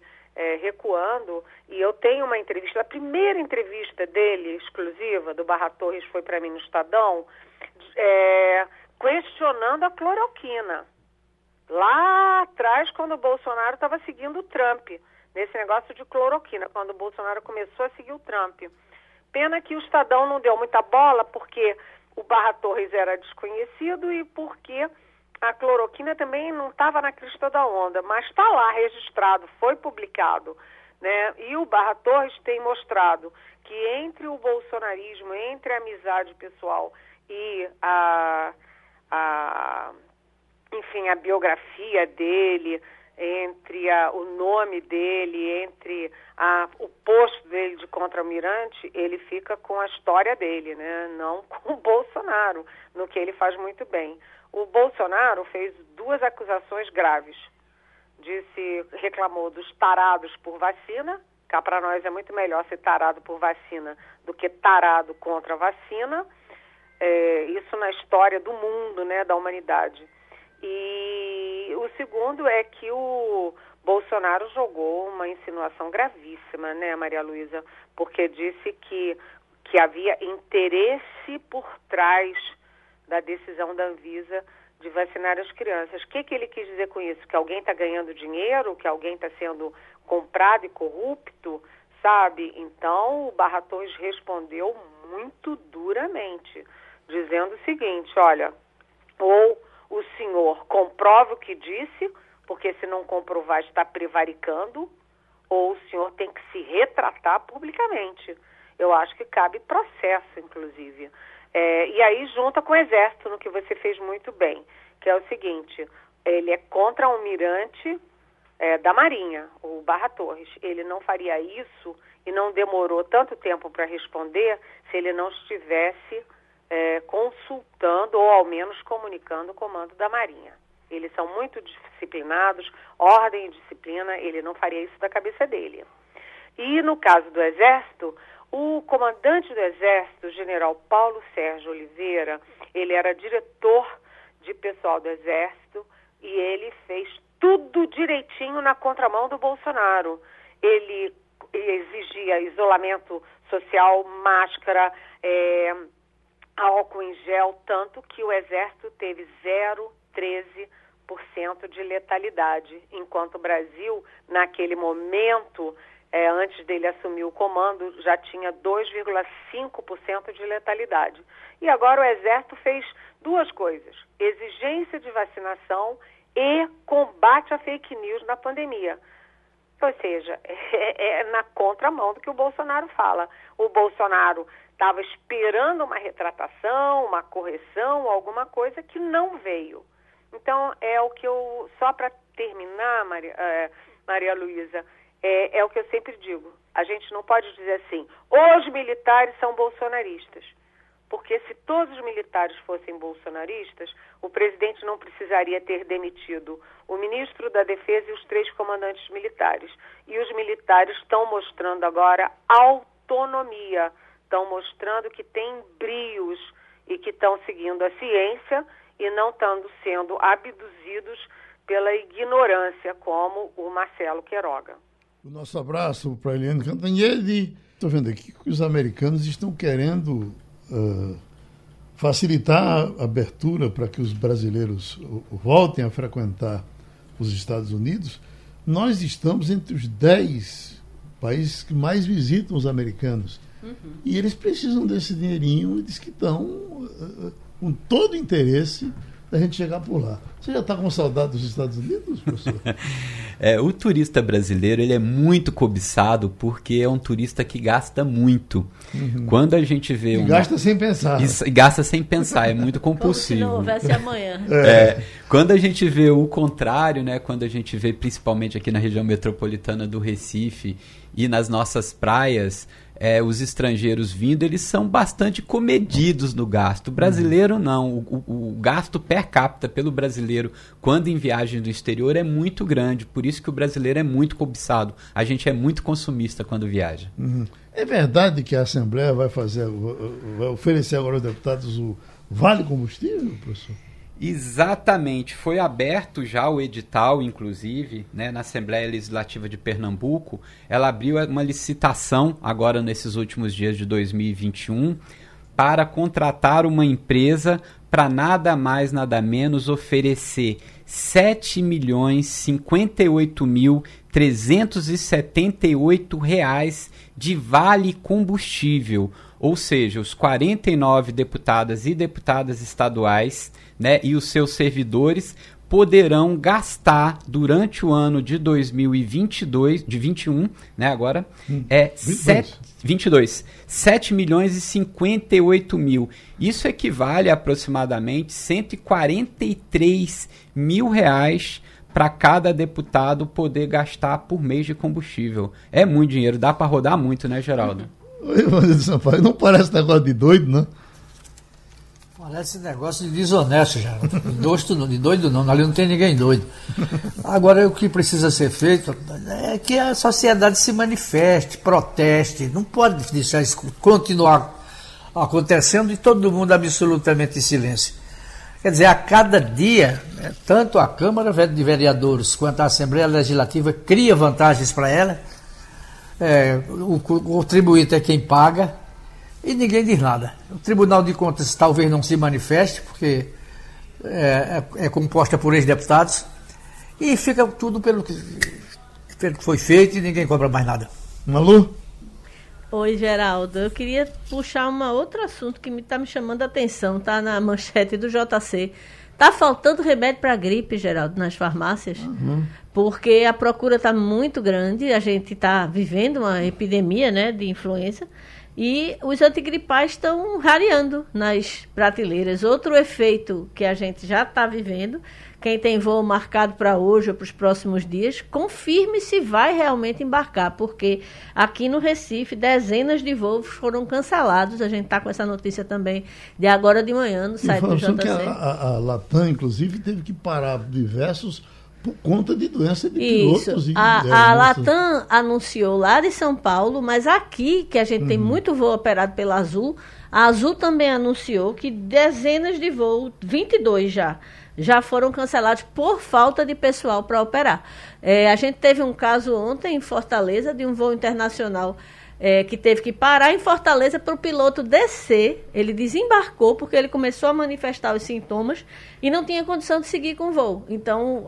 recuando, e eu tenho uma entrevista, a primeira entrevista dele, exclusiva, do Barra Torres, foi para mim no Estadão, questionando a cloroquina. Lá atrás, quando o Bolsonaro estava seguindo o Trump, nesse negócio de cloroquina, quando o Bolsonaro começou a seguir o Trump. Pena que o Estadão não deu muita bola, porque o Barra Torres era desconhecido e porque a cloroquina também não estava na crista da onda, mas está lá registrado, foi publicado, né? E o Barra Torres tem mostrado que entre o bolsonarismo, entre a amizade pessoal e enfim, a biografia dele, entre o nome dele, entre o posto dele de contra-almirante, ele fica com a história dele, né? Não com o Bolsonaro, no que ele faz muito bem. O Bolsonaro fez duas acusações graves. Reclamou dos tarados por vacina, cá para nós é muito melhor ser tarado por vacina do que tarado contra a vacina. Isso na história do mundo, né, da humanidade. E o segundo é que o Bolsonaro jogou uma insinuação gravíssima, né, Maria Luísa? Porque disse que havia interesse por trás da decisão da Anvisa de vacinar as crianças. O que ele quis dizer com isso? Que alguém está ganhando dinheiro, que alguém está sendo comprado e corrupto, sabe? Então, o Barra Torres respondeu muito duramente, dizendo o seguinte, olha, ou o senhor comprova o que disse, porque se não comprovar está prevaricando, ou o senhor tem que se retratar publicamente. Eu acho que cabe processo, inclusive. E aí junta com o Exército, no que você fez muito bem, que é o seguinte, ele é contra-almirante da Marinha, o Barra Torres. Ele não faria isso e não demorou tanto tempo para responder se ele não estivesse consultando ou ao menos comunicando o comando da Marinha. Eles são muito disciplinados, ordem e disciplina, ele não faria isso da cabeça dele. E no caso do Exército, o comandante do Exército, general Paulo Sérgio Oliveira, ele era diretor de pessoal do Exército e ele fez tudo direitinho na contramão do Bolsonaro. Ele exigia isolamento social, máscara, álcool em gel, tanto que o Exército teve 0,13% de letalidade, enquanto o Brasil, naquele momento, antes dele assumir o comando, já tinha 2,5% de letalidade. E agora o Exército fez duas coisas, exigência de vacinação e combate à fake news na pandemia. Ou seja, é na contramão do que o Bolsonaro fala. O Bolsonaro estava esperando uma retratação, uma correção, alguma coisa que não veio. Então, só para terminar, Maria Luísa, é o que eu sempre digo, a gente não pode dizer assim, os militares são bolsonaristas, porque se todos os militares fossem bolsonaristas, o presidente não precisaria ter demitido o ministro da Defesa e os 3 comandantes militares. E os militares estão mostrando agora autonomia, estão mostrando que têm brios e que estão seguindo a ciência e não estão sendo abduzidos pela ignorância, como o Marcelo Queiroga. O nosso abraço para a Eliane Cantanhede. Estou vendo aqui que os americanos estão querendo facilitar a abertura para que os brasileiros voltem a frequentar os Estados Unidos. Nós estamos entre os 10 países que mais visitam os americanos. Uhum. E eles precisam desse dinheirinho e diz que estão com todo o interesse da gente chegar por lá. Você já está com saudade dos Estados Unidos, professor? O turista brasileiro, ele é muito cobiçado porque é um turista que gasta muito. Uhum. Quando a gente vê... E gasta sem pensar. E gasta sem pensar, é muito compulsivo. Como se não houvesse amanhã. Quando a gente vê o contrário, né? Quando a gente vê, principalmente aqui na região metropolitana do Recife e nas nossas praias, os estrangeiros vindo, eles são bastante comedidos no gasto. O brasileiro não. O gasto per capita pelo brasileiro quando em viagem do exterior é muito grande. Por isso que o brasileiro é muito cobiçado. A gente é muito consumista quando viaja. Uhum. É verdade que a Assembleia vai oferecer agora aos deputados o Vale Combustível, professor? Exatamente. Foi aberto já o edital, inclusive, né, na Assembleia Legislativa de Pernambuco. Ela abriu uma licitação agora nesses últimos dias de 2021 para contratar uma empresa para nada mais, nada menos oferecer 7.058.378 reais de vale combustível. Ou seja, os 49 deputadas e deputadas estaduais, né, e os seus servidores poderão gastar durante o ano de 2021, né, agora, 7.058.000. Isso equivale a aproximadamente R$143.000 para cada deputado poder gastar por mês de combustível. É muito dinheiro, dá para rodar muito, né, Geraldo? Ivanildo Sampaio, não parece negócio de doido, né? Parece negócio de desonesto, já. De doido não, ali não tem ninguém doido. Agora, o que precisa ser feito é que a sociedade se manifeste, proteste, não pode deixar isso continuar acontecendo e todo mundo absolutamente em silêncio. Quer dizer, a cada dia, tanto a Câmara de Vereadores quanto a Assembleia Legislativa cria vantagens para ela. O contribuinte é quem paga e ninguém diz nada. O Tribunal de Contas talvez não se manifeste, porque é composta por ex-deputados, e fica tudo pelo que foi feito e ninguém cobra mais nada. Malu? Oi, Geraldo. Eu queria puxar um outro assunto que está me chamando a atenção, está na manchete do JC. Está faltando remédio para gripe, Geraldo, nas farmácias, uhum. Porque a procura está muito grande, a gente está vivendo uma epidemia, né, de influenza, e os antigripais estão rareando nas prateleiras. Outro efeito que a gente já está vivendo, quem tem voo marcado para hoje ou para os próximos dias, confirme se vai realmente embarcar, porque aqui no Recife, dezenas de voos foram cancelados. A gente está com essa notícia também de agora de manhã no site do JC. A Latam, inclusive, teve que parar diversos por conta de doença de pilotos. A Latam anunciou lá de São Paulo, mas aqui, que a gente tem muito voo operado pela Azul, a Azul também anunciou que dezenas de voos, 22 já foram cancelados por falta de pessoal para operar. A gente teve um caso ontem em Fortaleza de um voo internacional que teve que parar em Fortaleza para o piloto descer. Ele desembarcou porque ele começou a manifestar os sintomas e não tinha condição de seguir com o voo. Então,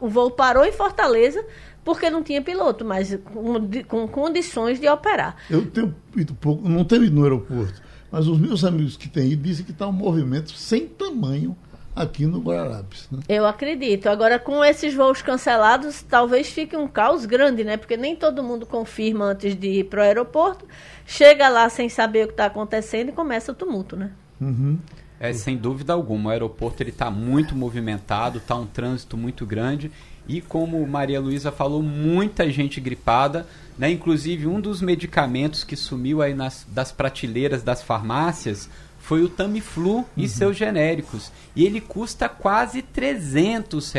o voo parou em Fortaleza porque não tinha piloto, mas com condições de operar. Eu tenho ido pouco, não tenho ido no aeroporto, mas os meus amigos que têm ido dizem que está um movimento sem tamanho aqui no Guararapes, né? Eu acredito. Agora, com esses voos cancelados, talvez fique um caos grande, né? Porque nem todo mundo confirma antes de ir para o aeroporto, chega lá sem saber o que está acontecendo e começa o tumulto, né? Uhum. Sem dúvida alguma. O aeroporto está muito movimentado, está um trânsito muito grande. E como Maria Luísa falou, muita gente gripada, né? Inclusive um dos medicamentos que sumiu aí das prateleiras das farmácias foi o Tamiflu e seus genéricos. E ele custa quase R$300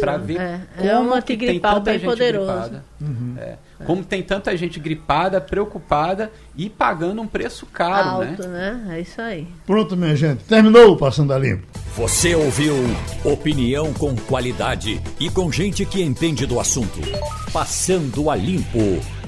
para ver como que tem tanta gente gripada. Como tem tanta gente gripada, preocupada e pagando um preço caro. Alto, né? É isso aí. Pronto, minha gente. Terminou o Passando a Limpo. Você ouviu opinião com qualidade e com gente que entende do assunto. Passando a Limpo.